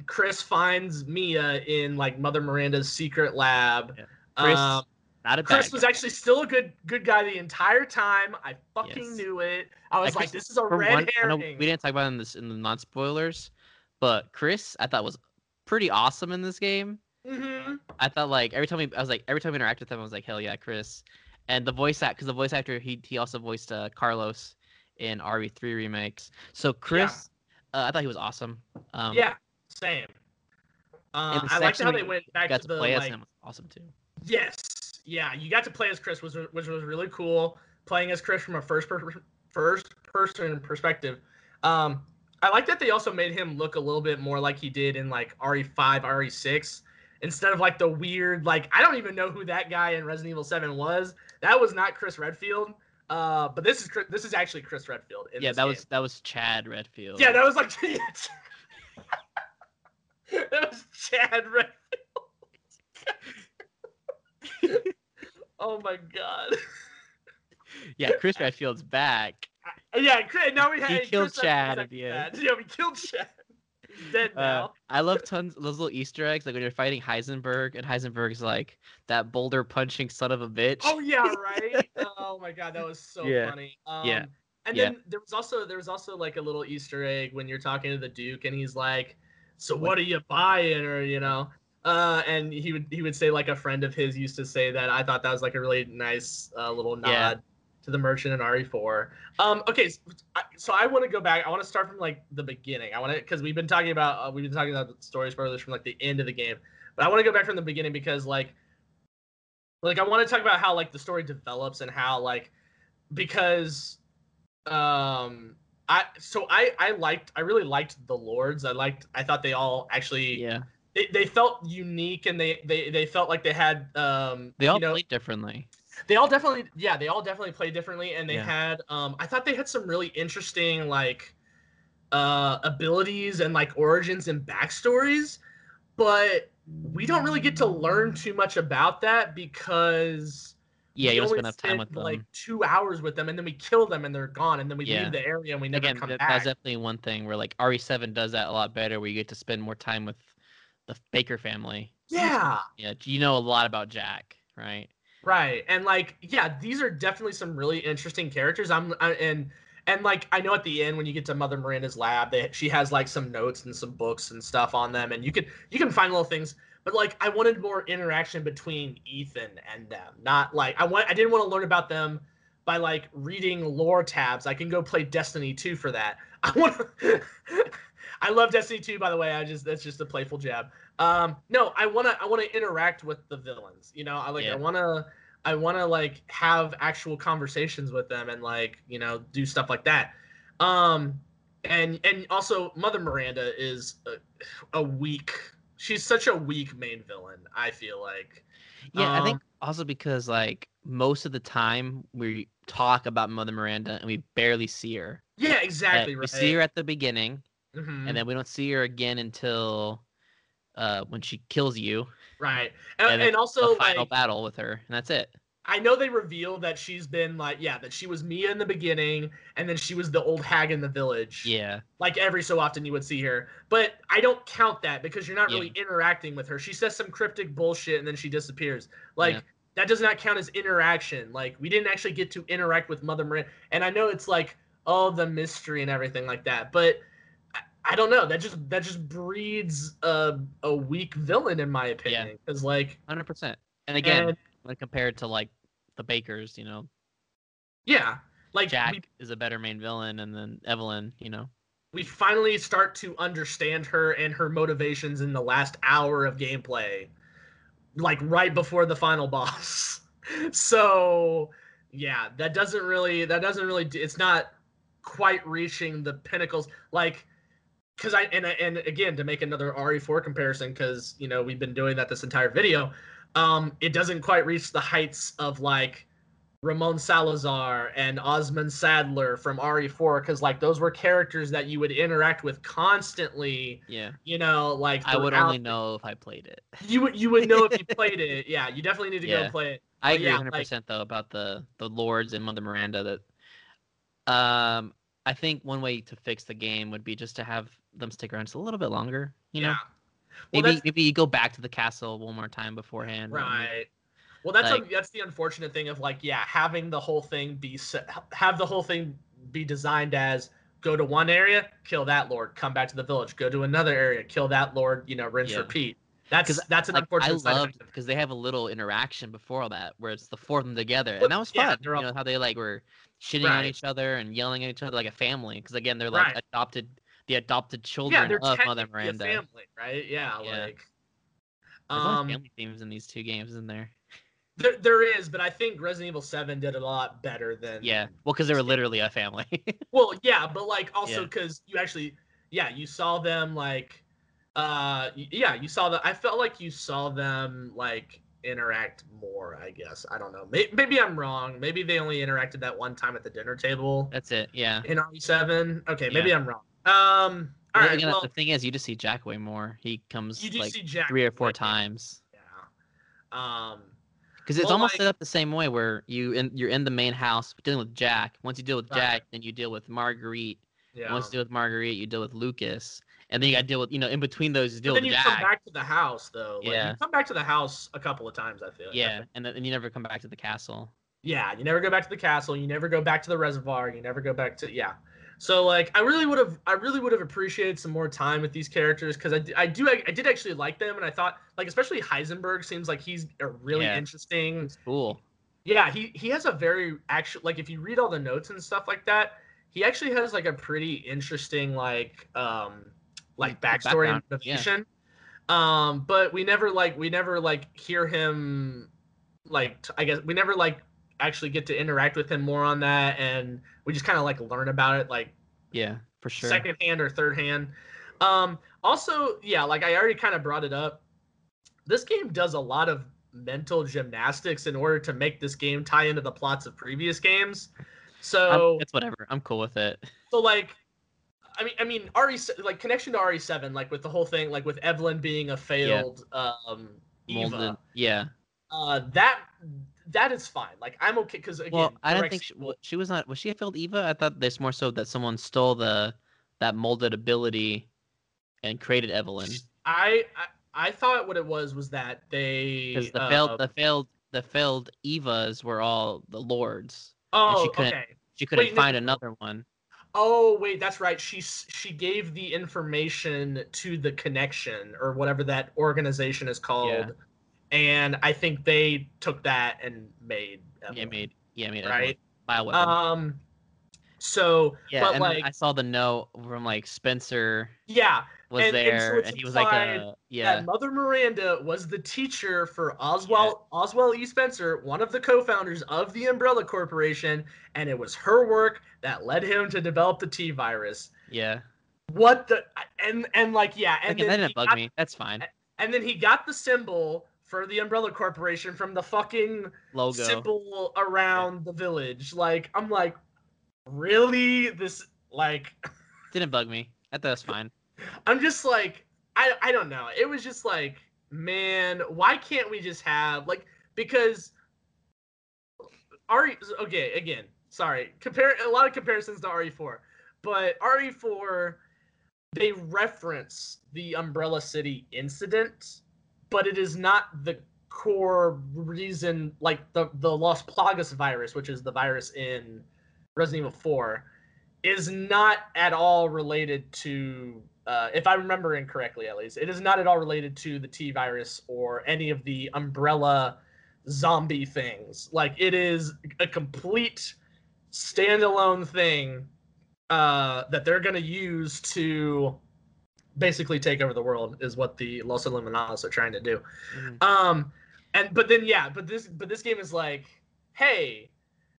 Chris finds Mia in, like, Mother Miranda's secret lab. Yeah. Chris was actually still a good guy the entire time. I fucking knew it. I was like, this is a red herring. We didn't talk about this in the non-spoilers, but Chris, I thought, was pretty awesome in this game. Mm-hmm. I thought, like, every time we interacted with him, I was like, hell yeah, Chris. And the voice actor, he also voiced Carlos in RE3 remakes. So Chris, I thought he was awesome. Same. I liked how they went back to the play as him was awesome too. Yes, you got to play as Chris, which was really cool. Playing as Chris from a first person perspective. I like that they also made him look a little bit more like he did in, like, RE5, RE6, instead of, like, the weird, like, I don't even know who that guy in Resident Evil 7 was. That was not Chris Redfield, but this is actually Chris Redfield. That was Chad Redfield. Yeah, that was like that was Chad Redfield. Oh my god. Chris Redfield's back. He killed Chad at the end. Yeah, we killed Chad. He's dead now. I love tons of those little Easter eggs, like when you're fighting Heisenberg, and Heisenberg's like, that boulder-punching son of a bitch. Oh, yeah, right? Oh, my God, that was so funny. And then there was also like a little Easter egg when you're talking to the Duke, and he's like, so what are you buying, or, you know? And he would say, like, a friend of his used to say that. I thought that was, like, a really nice little nod. Yeah. To the merchant in RE4. So I want to go back. I want to start from, like, the beginning. Because we've been talking about the story spoilers from, like, the end of the game. But I want to go back from the beginning because, like I want to talk about how, like, the story develops and how, like, because, I really liked the lords. I thought they all actually they felt unique, and they felt like they had they all played differently. They all definitely play differently, and they had I thought they had some really interesting abilities and origins and backstories, but we don't really get to learn too much about that because you don't spend enough time with them. 2 hours with them, and then we kill them and they're gone, and then we leave the area and we never come back. That's definitely one thing where RE7 does that a lot better, where you get to spend more time with the Baker family. Yeah. Yeah, you know a lot about Jack, right? Right. And these are definitely some really interesting characters. I know at the end when you get to Mother Miranda's lab, she has some notes and some books and stuff on them, and you can find little things. But I wanted more interaction between Ethan and them. Not I didn't want to learn about them by reading lore tabs. I can go play Destiny 2 for that. I love Destiny 2, by the way. That's just a playful jab. No, I wanna interact with the villains. I wanna have actual conversations with them and do stuff like that. And also Mother Miranda is a weak. She's such a weak main villain, I feel like. Yeah, I think also because most of the time we talk about Mother Miranda and we barely see her. Yeah, exactly. We see her at the beginning, and then we don't see her again until when she kills you. Right. And also the final battle with her, and that's it. I know they reveal that she's been that she was Mia in the beginning, and then she was the old hag in the village. Yeah. Every so often you would see her. But I don't count that because you're not really interacting with her. She says some cryptic bullshit and then she disappears. That does not count as interaction. We didn't actually get to interact with Mother Miranda. And I know it's the mystery and everything like that. But I don't know. That just breeds a weak villain, in my opinion. Because 100%. And again, when compared to the Bakers, Jack is a better main villain, and then Evelyn, we finally start to understand her and her motivations in the last hour of gameplay, right before the final boss. So yeah, that doesn't really it's not quite reaching the pinnacles, because and again, to make another RE4 comparison, because we've been doing that this entire video. It doesn't quite reach the heights of Ramon Salazar and Osmond Sadler from RE4, because those were characters that you would interact with constantly. Yeah. I would only know if I played it. You would know if you played it. Yeah, you definitely need to go play it. But I agree 100% though about the Lords and Mother Miranda. That I think one way to fix the game would be just to have them stick around just a little bit longer. You know. Well, maybe you go back to the castle one more time beforehand. Right. Well, that's the unfortunate thing of having the whole thing be designed as go to one area, kill that lord, come back to the village, go to another area, kill that lord, rinse, repeat. That's an unfortunate thing. I loved because they have a little interaction before all that where it's the four of them together, and that was fun. Yeah, how they were shitting on each other and yelling at each other like a family, because again they're adopted children of Mother Miranda. Yeah, they're family, right? Yeah. There's a lot of family themes in these two games, isn't there? There is, but I think Resident Evil 7 did it a lot better than... Yeah, well, because they were literally a family. Well, yeah, but, also because you actually... Yeah, you saw them, you saw I felt like you saw them, interact more, I guess. I don't know. Maybe I'm wrong. Maybe they only interacted that one time at the dinner table. That's it, yeah. In RE7. Okay, maybe I'm wrong. All right. The thing is, you just see Jack way more. He comes three or four times. Yeah. Because it's almost set up the same way, where you're in the main house dealing with Jack. Once you deal with Jack, then you deal with Marguerite. Yeah. Once you deal with Marguerite, you deal with Lucas, and then you got to deal with in between those. Then you come back to the house though. You come back to the house a couple of times, I feel. Yeah, and you never come back to the castle. Yeah, you never go back to the castle. You never go back to the reservoir. You never go back to So I really would have appreciated some more time with these characters, because I did actually like them, and I thought especially Heisenberg seems like he's a really interesting. It's cool. Yeah, he has a very if you read all the notes and stuff like that, he actually has a pretty interesting backstory and motivation. Yeah. But we never hear him I guess we never actually get to interact with him more on that, and we just kind of learn about it for sure second hand or third hand. Also I already kind of brought it up, this game does a lot of mental gymnastics in order to make this game tie into the plots of previous games. So it's whatever. I'm cool with it. So like, I mean, connection to RE7, like with the whole thing, like with Evelyn being a failed Eva. Yeah. That is fine. Like I'm okay because again, well, I don't think she was not. Was she a failed Eva? I thought there's more so that someone stole that molded ability and created Evelyn. I thought what it was that they because the failed Evas were all the lords. Oh, she couldn't find another one. Oh, wait, that's right. She gave the information to the connection or whatever that organization is called. Yeah. And I think they took that and made Evelyn. Yeah, made right? Evelyn. So, yeah, but and like I saw the note from like Spencer. Yeah. Was and, there and, so and he was like yeah. That Mother Miranda was the teacher for Oswell E. Spencer, one of the co-founders of the Umbrella Corporation, and it was her work that led him to develop the T virus. Yeah. What the and like yeah and okay, then that didn't bug me. That's fine. And then he got the symbol for the Umbrella Corporation from the fucking logo symbol around the village. Like I'm like, really? This like didn't bug me. I thought it was fine. I'm just like, I don't know. It was just like, man, why can't we just have like because RE okay again sorry compare a lot of comparisons to RE4, but RE4 they reference the Umbrella City incident, but it is not the core reason like the Las Plagas virus, which is the virus in Resident Evil 4, is not at all related to. If I remember incorrectly, at least, it is not at all related to the T-virus or any of the umbrella zombie things. Like, it is a complete standalone thing that they're going to use to basically take over the world, is what the Los Illuminados are trying to do. Mm-hmm. But this game is like, hey,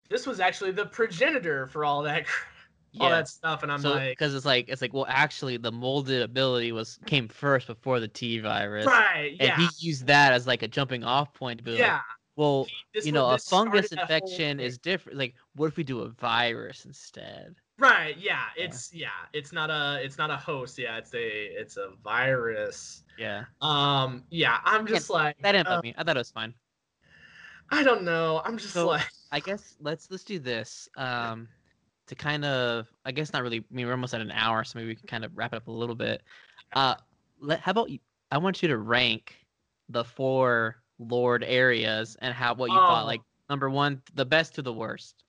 this was actually the progenitor for all that crap. Yeah. All that stuff, and I'm so, like, because it's like, well, actually, the molded ability came first before the T virus, right? Yeah, and he used that as like a jumping off point to be like, well, a fungus infection is different. Like, what if we do a virus instead? Right? Yeah, it's not a host. Yeah, it's a virus. Yeah. I'm just like that didn't bug me. I thought it was fine. I don't know. I'm just so, like, I guess let's do this. To kind of, I guess not really, I mean, we're almost at an hour, so maybe we can kind of wrap it up a little bit. How about you, I want you to rank the 4 Lord areas and what you thought, like, number 1, the best to the worst.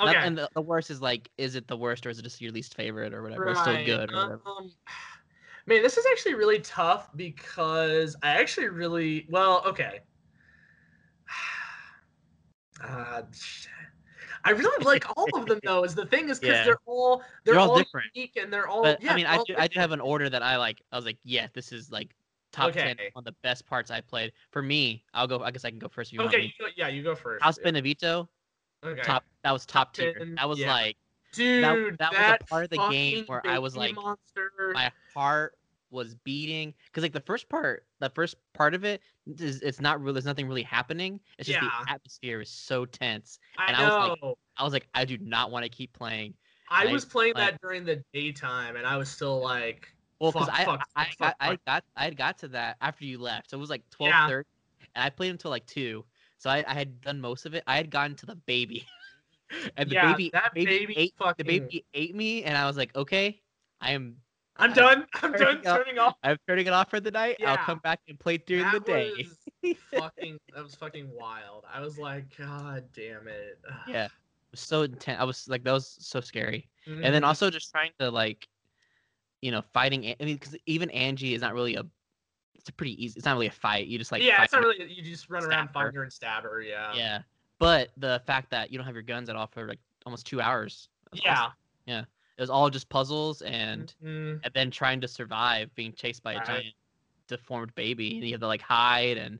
Okay. And the worst is like, is it the worst or is it just your least favorite or whatever? Right. It's still good or whatever. Man, this is actually really tough because I actually really, well, okay. Shit. I really like all of them though. Is the thing is because they're all different, unique and they're all. But, yeah, I mean, I do have an order that I like. I was like, yeah, this is like top 10 on the best parts I played. For me, I'll go. I guess I can go first. If you want me. You go first. House Benevito. Okay. That was top tier. That was like, dude, that was a part of the game where I was like, my heart was beating because like the first part of it is it's not really there's nothing really happening, it's just the atmosphere is so tense and I was like I do not want to keep playing. I was playing that during the daytime and I was still like, well, because I got to that after you left, so it was like 12:30 and I played until like 2, so I had done most of it. I had gotten to the baby and the baby ate me and I was like, okay, I'm done turning off. I'm turning it off for the night. Yeah. I'll come back and play during the day. That was fucking wild. I was like, God damn it. Yeah. It was so intense. I was like, that was so scary. Mm-hmm. And then also just trying to like, fighting. I mean, because even Angie is not really it's a pretty easy, it's not really a fight. You just like, it's not really, you just run around, find her and stab her. Yeah. Yeah. But the fact that you don't have your guns at all for like almost 2 hours. Yeah. Awesome. Yeah. It was all just puzzles and then trying to survive being chased by a giant deformed baby. And you have to like hide and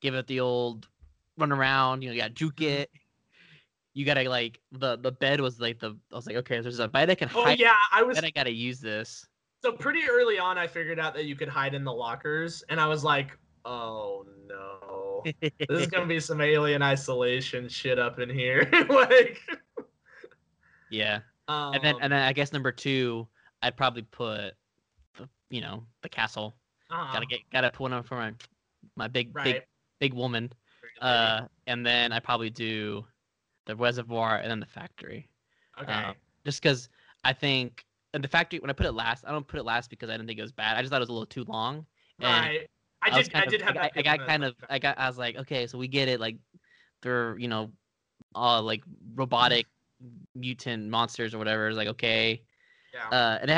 give it the old run around. You gotta juke it. You gotta like the bed was like I was like, okay, there's a bed I can hide. Oh yeah, I gotta use this. So pretty early on I figured out that you could hide in the lockers and I was like, oh no. no. This is going to be some Alien Isolation shit up in here. Like, yeah. And then I guess number two, I'd probably put, the castle. Gotta put one for my big woman. And then I probably do the reservoir and then the factory. Okay. Just because I think the factory, when I put it last, I don't put it last because I didn't think it was bad. I just thought it was a little too long. Right. I was like, okay, so we get it. Like, they're, all like robotic mutant monsters or whatever. It's like, okay. Yeah. And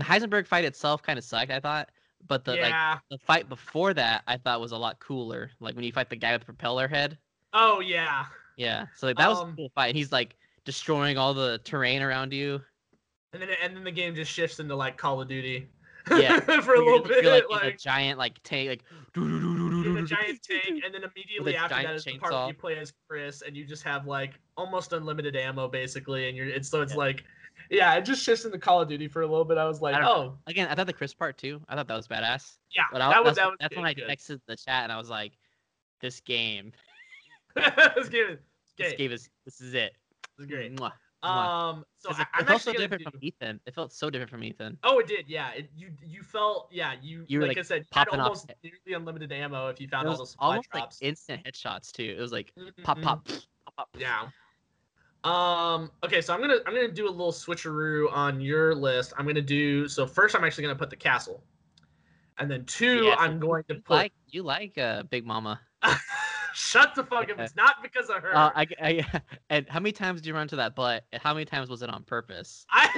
the Heisenberg fight itself kind of sucked, I thought. But the fight before that, I thought was a lot cooler. Like when you fight the guy with the propeller head. Oh yeah. Yeah. So like, that was a cool fight. And he's like destroying all the terrain around you. And then the game just shifts into like Call of Duty. Yeah, for a little bit, like a giant tank, like a giant tank, and then immediately after that is the part where you play as Chris, and you just have like almost unlimited ammo basically, and it just shifts into Call of Duty for a little bit. I was like, again, I thought the Chris part too. I thought that was badass. Yeah, but that's when I texted the chat and I was like, this game, this is it. This is great. Mwah. So it felt so different from Ethan. It felt so different from Ethan. Oh, it did. Yeah. You were like I said, popping off almost nearly unlimited ammo if you found all those supply drops. Like instant headshots too. It was like pop. Yeah. Okay. So I'm gonna do a little switcheroo on your list. First I'm actually gonna put the castle, and then two I'm going to put. You like Big Mama. Shut the fuck up. It's not because of her. And how many times did you run into that butt? And how many times was it on purpose? I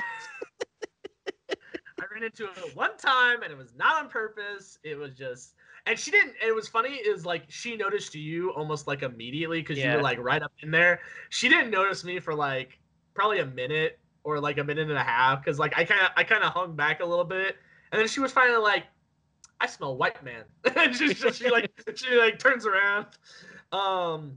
ran into it one time, and it was not on purpose. It was just... And she didn't... It was funny. Is like, she noticed you almost, like, immediately because you were, like, right up in there. She didn't notice me for, like, probably a minute or, like, a minute and a half because, like, I kind of hung back a little bit. And then she was finally, like, I smell white man. she turns around. So I'm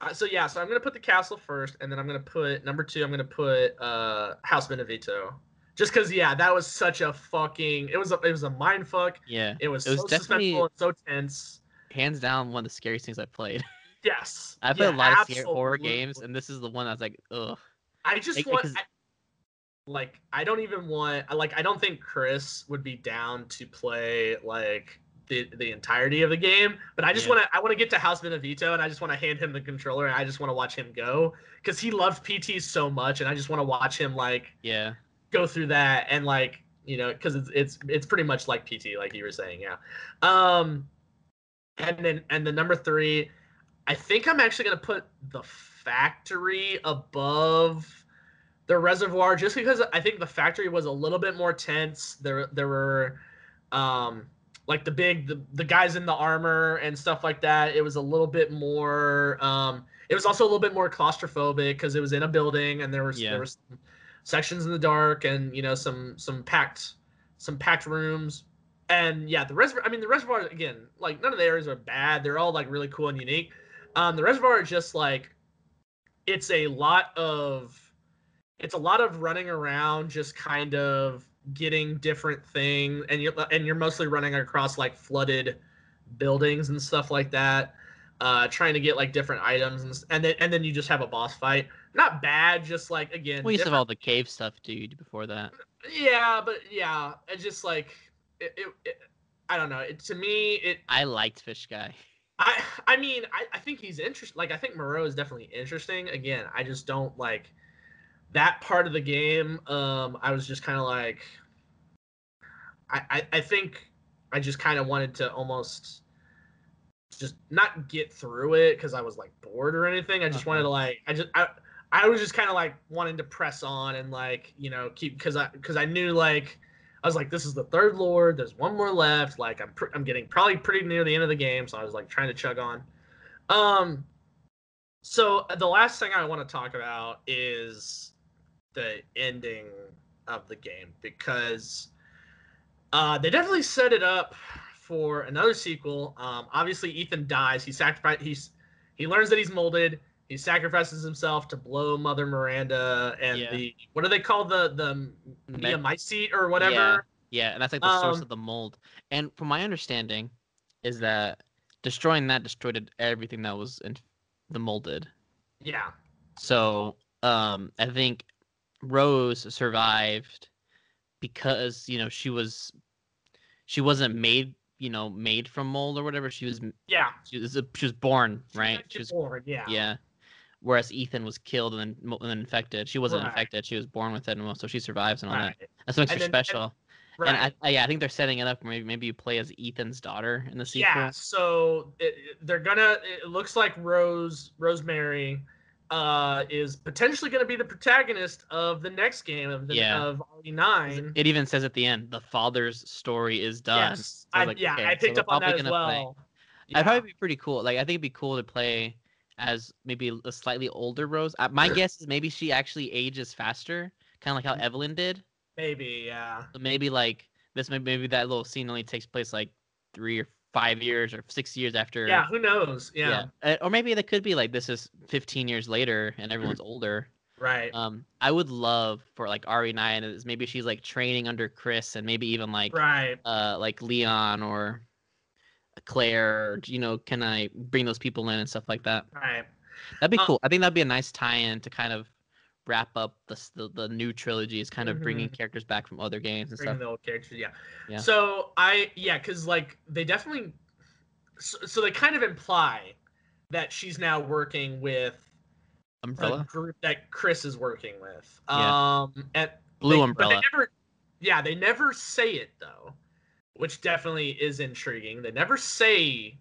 gonna put the castle first, and then I'm gonna put number two. I'm gonna put House Benevito, just because that was such a fucking. It was a mind fuck. Yeah, it was so suspenseful and so tense. Hands down, one of the scariest things I've played. Yes, I've played a lot of scary horror games, and this is the one I was like, ugh. I just I don't think Chris would be down to play like the entirety of the game, but I want to get to House Benevito, and I just want to hand him the controller, and I just want to watch him go because he loved PT so much, and I just want to watch him go through that, and because it's pretty much like PT, like you were saying, and the number three, I think I'm actually gonna put the factory above the reservoir, just because I think the factory was a little bit more tense. There were, the guys in the armor and stuff like that. It was a little bit more. It was also a little bit more claustrophobic because it was in a building, and there were some sections in the dark, and some packed rooms, and the reservoir. I mean, the reservoir again. Like, none of the areas are bad. They're all like really cool and unique. The reservoir is just like, it's a lot of running around, just kind of getting different things, and you're mostly running across like flooded buildings and stuff like that, trying to get like different items, and then you just have a boss fight. Not bad, just like again. We used to have all the cave stuff, dude. Before that. Yeah, but it's just like it. I don't know. I liked Fish Guy. I think he's interesting. Like, I think Moreau is definitely interesting. Again, I just don't like. That part of the game, I was just kind of like, I think I just kind of wanted to almost just not get through it because I was like bored or anything. I just wanted to like, I was just kind of like wanting to press on and like, keep, because I knew like, I was like, this is the third lord. There's one more left. Like I'm getting probably pretty near the end of the game. So I was like trying to chug on. So the last thing I want to talk about is the ending of the game, because they definitely set it up for another sequel. Obviously, Ethan dies. He learns that he's molded. He sacrifices himself to blow Mother Miranda and the, what do they call the Mia Mycete or whatever? Yeah, and that's like the source of the mold. And from my understanding, is that destroying that destroyed everything that was in the molded. Yeah. So I think Rose survived because, you know, she wasn't made, you know, made from mold or whatever. She was, yeah, she was born, right? She was born, yeah. Yeah. Whereas Ethan was killed and then infected. She wasn't infected. She was born with it, and so she survives and all that. That's what makes her special. Right. And I think they're setting it up. Maybe you play as Ethan's daughter in the sequel. Yeah, so it looks like Rosemary is potentially going to be the protagonist of the next game of RE9. It even says at the end, the father's story is done. Yes, so I picked up on that as well. Yeah. I'd probably be pretty cool. Like, I think it'd be cool to play as maybe a slightly older Rose. My guess is maybe she actually ages faster, kind of like how Evelyn did. Maybe, yeah. So maybe like this, maybe that little scene only takes place like 3 or 5 years or 6 years after. Yeah, who knows? Yeah. Or maybe that could be like this is 15 years later and everyone's older. Right. I would love for like RE9 is maybe she's like training under Chris and maybe even like like Leon or Claire. You know, can I bring those people in and stuff like that? Right. That'd be cool. I think that'd be a nice tie-in to kind of wrap up the new trilogy, is kind of bringing characters back from other games and stuff. The old characters, yeah. So because like they definitely, so they kind of imply that she's now working with Umbrella, the group that Chris is working with. Yeah. At Blue Umbrella. But they never say it though, which definitely is intriguing. They never say.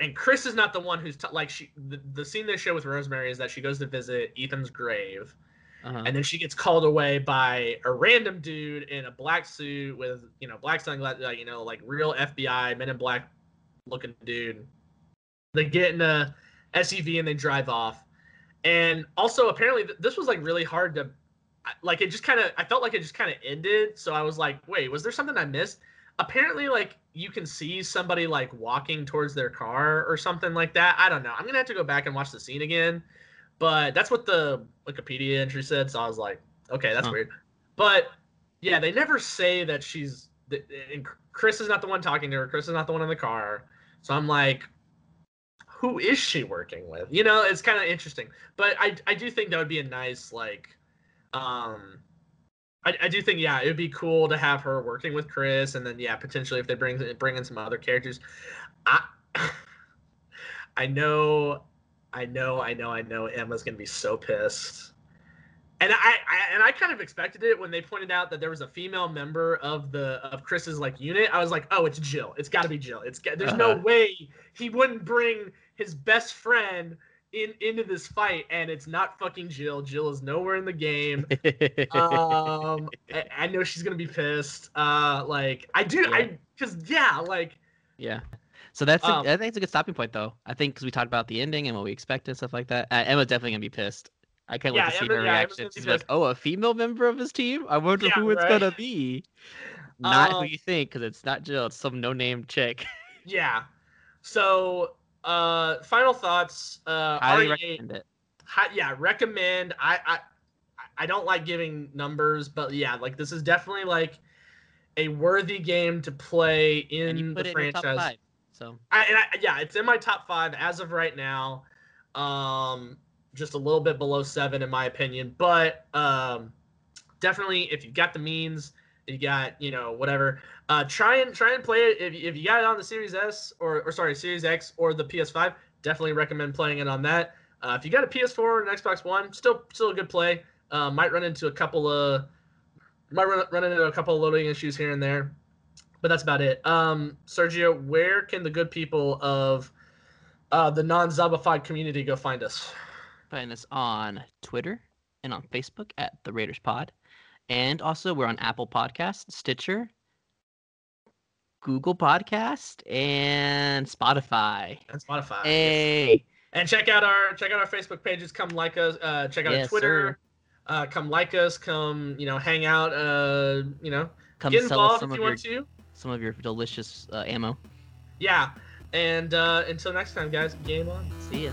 And Chris is not the one who's the scene they show with Rosemary is that she goes to visit Ethan's grave, and then she gets called away by a random dude in a black suit with, you know, black sunglasses, you know, like real FBI men in black looking dude. They get in a SUV and they drive off. And also apparently this was like really hard to, like, it just kind of, I felt like it just kind of ended. So I was like, wait, was there something I missed? Apparently, like, you can see somebody, like, walking towards their car or something like that. I don't know. I'm going to have to go back and watch the scene again. But that's what the Wikipedia entry said, so I was like, okay, that's weird. But, yeah, they never say that she's... And Chris is not the one talking to her. Chris is not the one in the car. So I'm like, who is she working with? You know, it's kind of interesting. But I do think that would be a nice, like... I do think, yeah, it would be cool to have her working with Chris, and then, yeah, potentially if they bring in some other characters. I know Emma's going to be so pissed. And I kind of expected it when they pointed out that there was a female member of Chris's, like, unit. I was like, oh, it's Jill. It's got to be Jill. There's no way he wouldn't bring his best friend into this fight, and it's not fucking Jill. Jill is nowhere in the game. I know she's gonna be pissed. So that's I think it's a good stopping point though. I think because we talked about the ending and what we expect and stuff like that. Emma's definitely gonna be pissed. I can't wait to see her reaction. She's like, "Oh, a female member of his team? I wonder who it's gonna be." Not who you think, because it's not Jill. It's some no-name chick. Yeah. So. Final thoughts. Highly recommend it. Recommend. I don't like giving numbers, but yeah, like this is definitely like a worthy game to play in the franchise. Top five, so it's in my top five as of right now. Just a little bit below 7 in my opinion, but definitely if you've got the means. You got, you know, whatever. Try and play it if you got it on the Series S or Series X or the PS5. Definitely recommend playing it on that. If you got a PS4 or an Xbox One, still a good play. Might run into a couple of loading issues here and there, but that's about it. Sergio, where can the good people of the non-Zobified community go find us? Find us on Twitter and on Facebook at The Raiders Pod. And also, we're on Apple Podcasts, Stitcher, Google Podcast, and Spotify. Hey! Yes. And check out our Facebook pages. Come like us. Check out our Twitter. Come like us. Come, you know, hang out. You know, come get involved if you want to. Some of your delicious ammo. Yeah. And until next time, guys. Game on. See ya.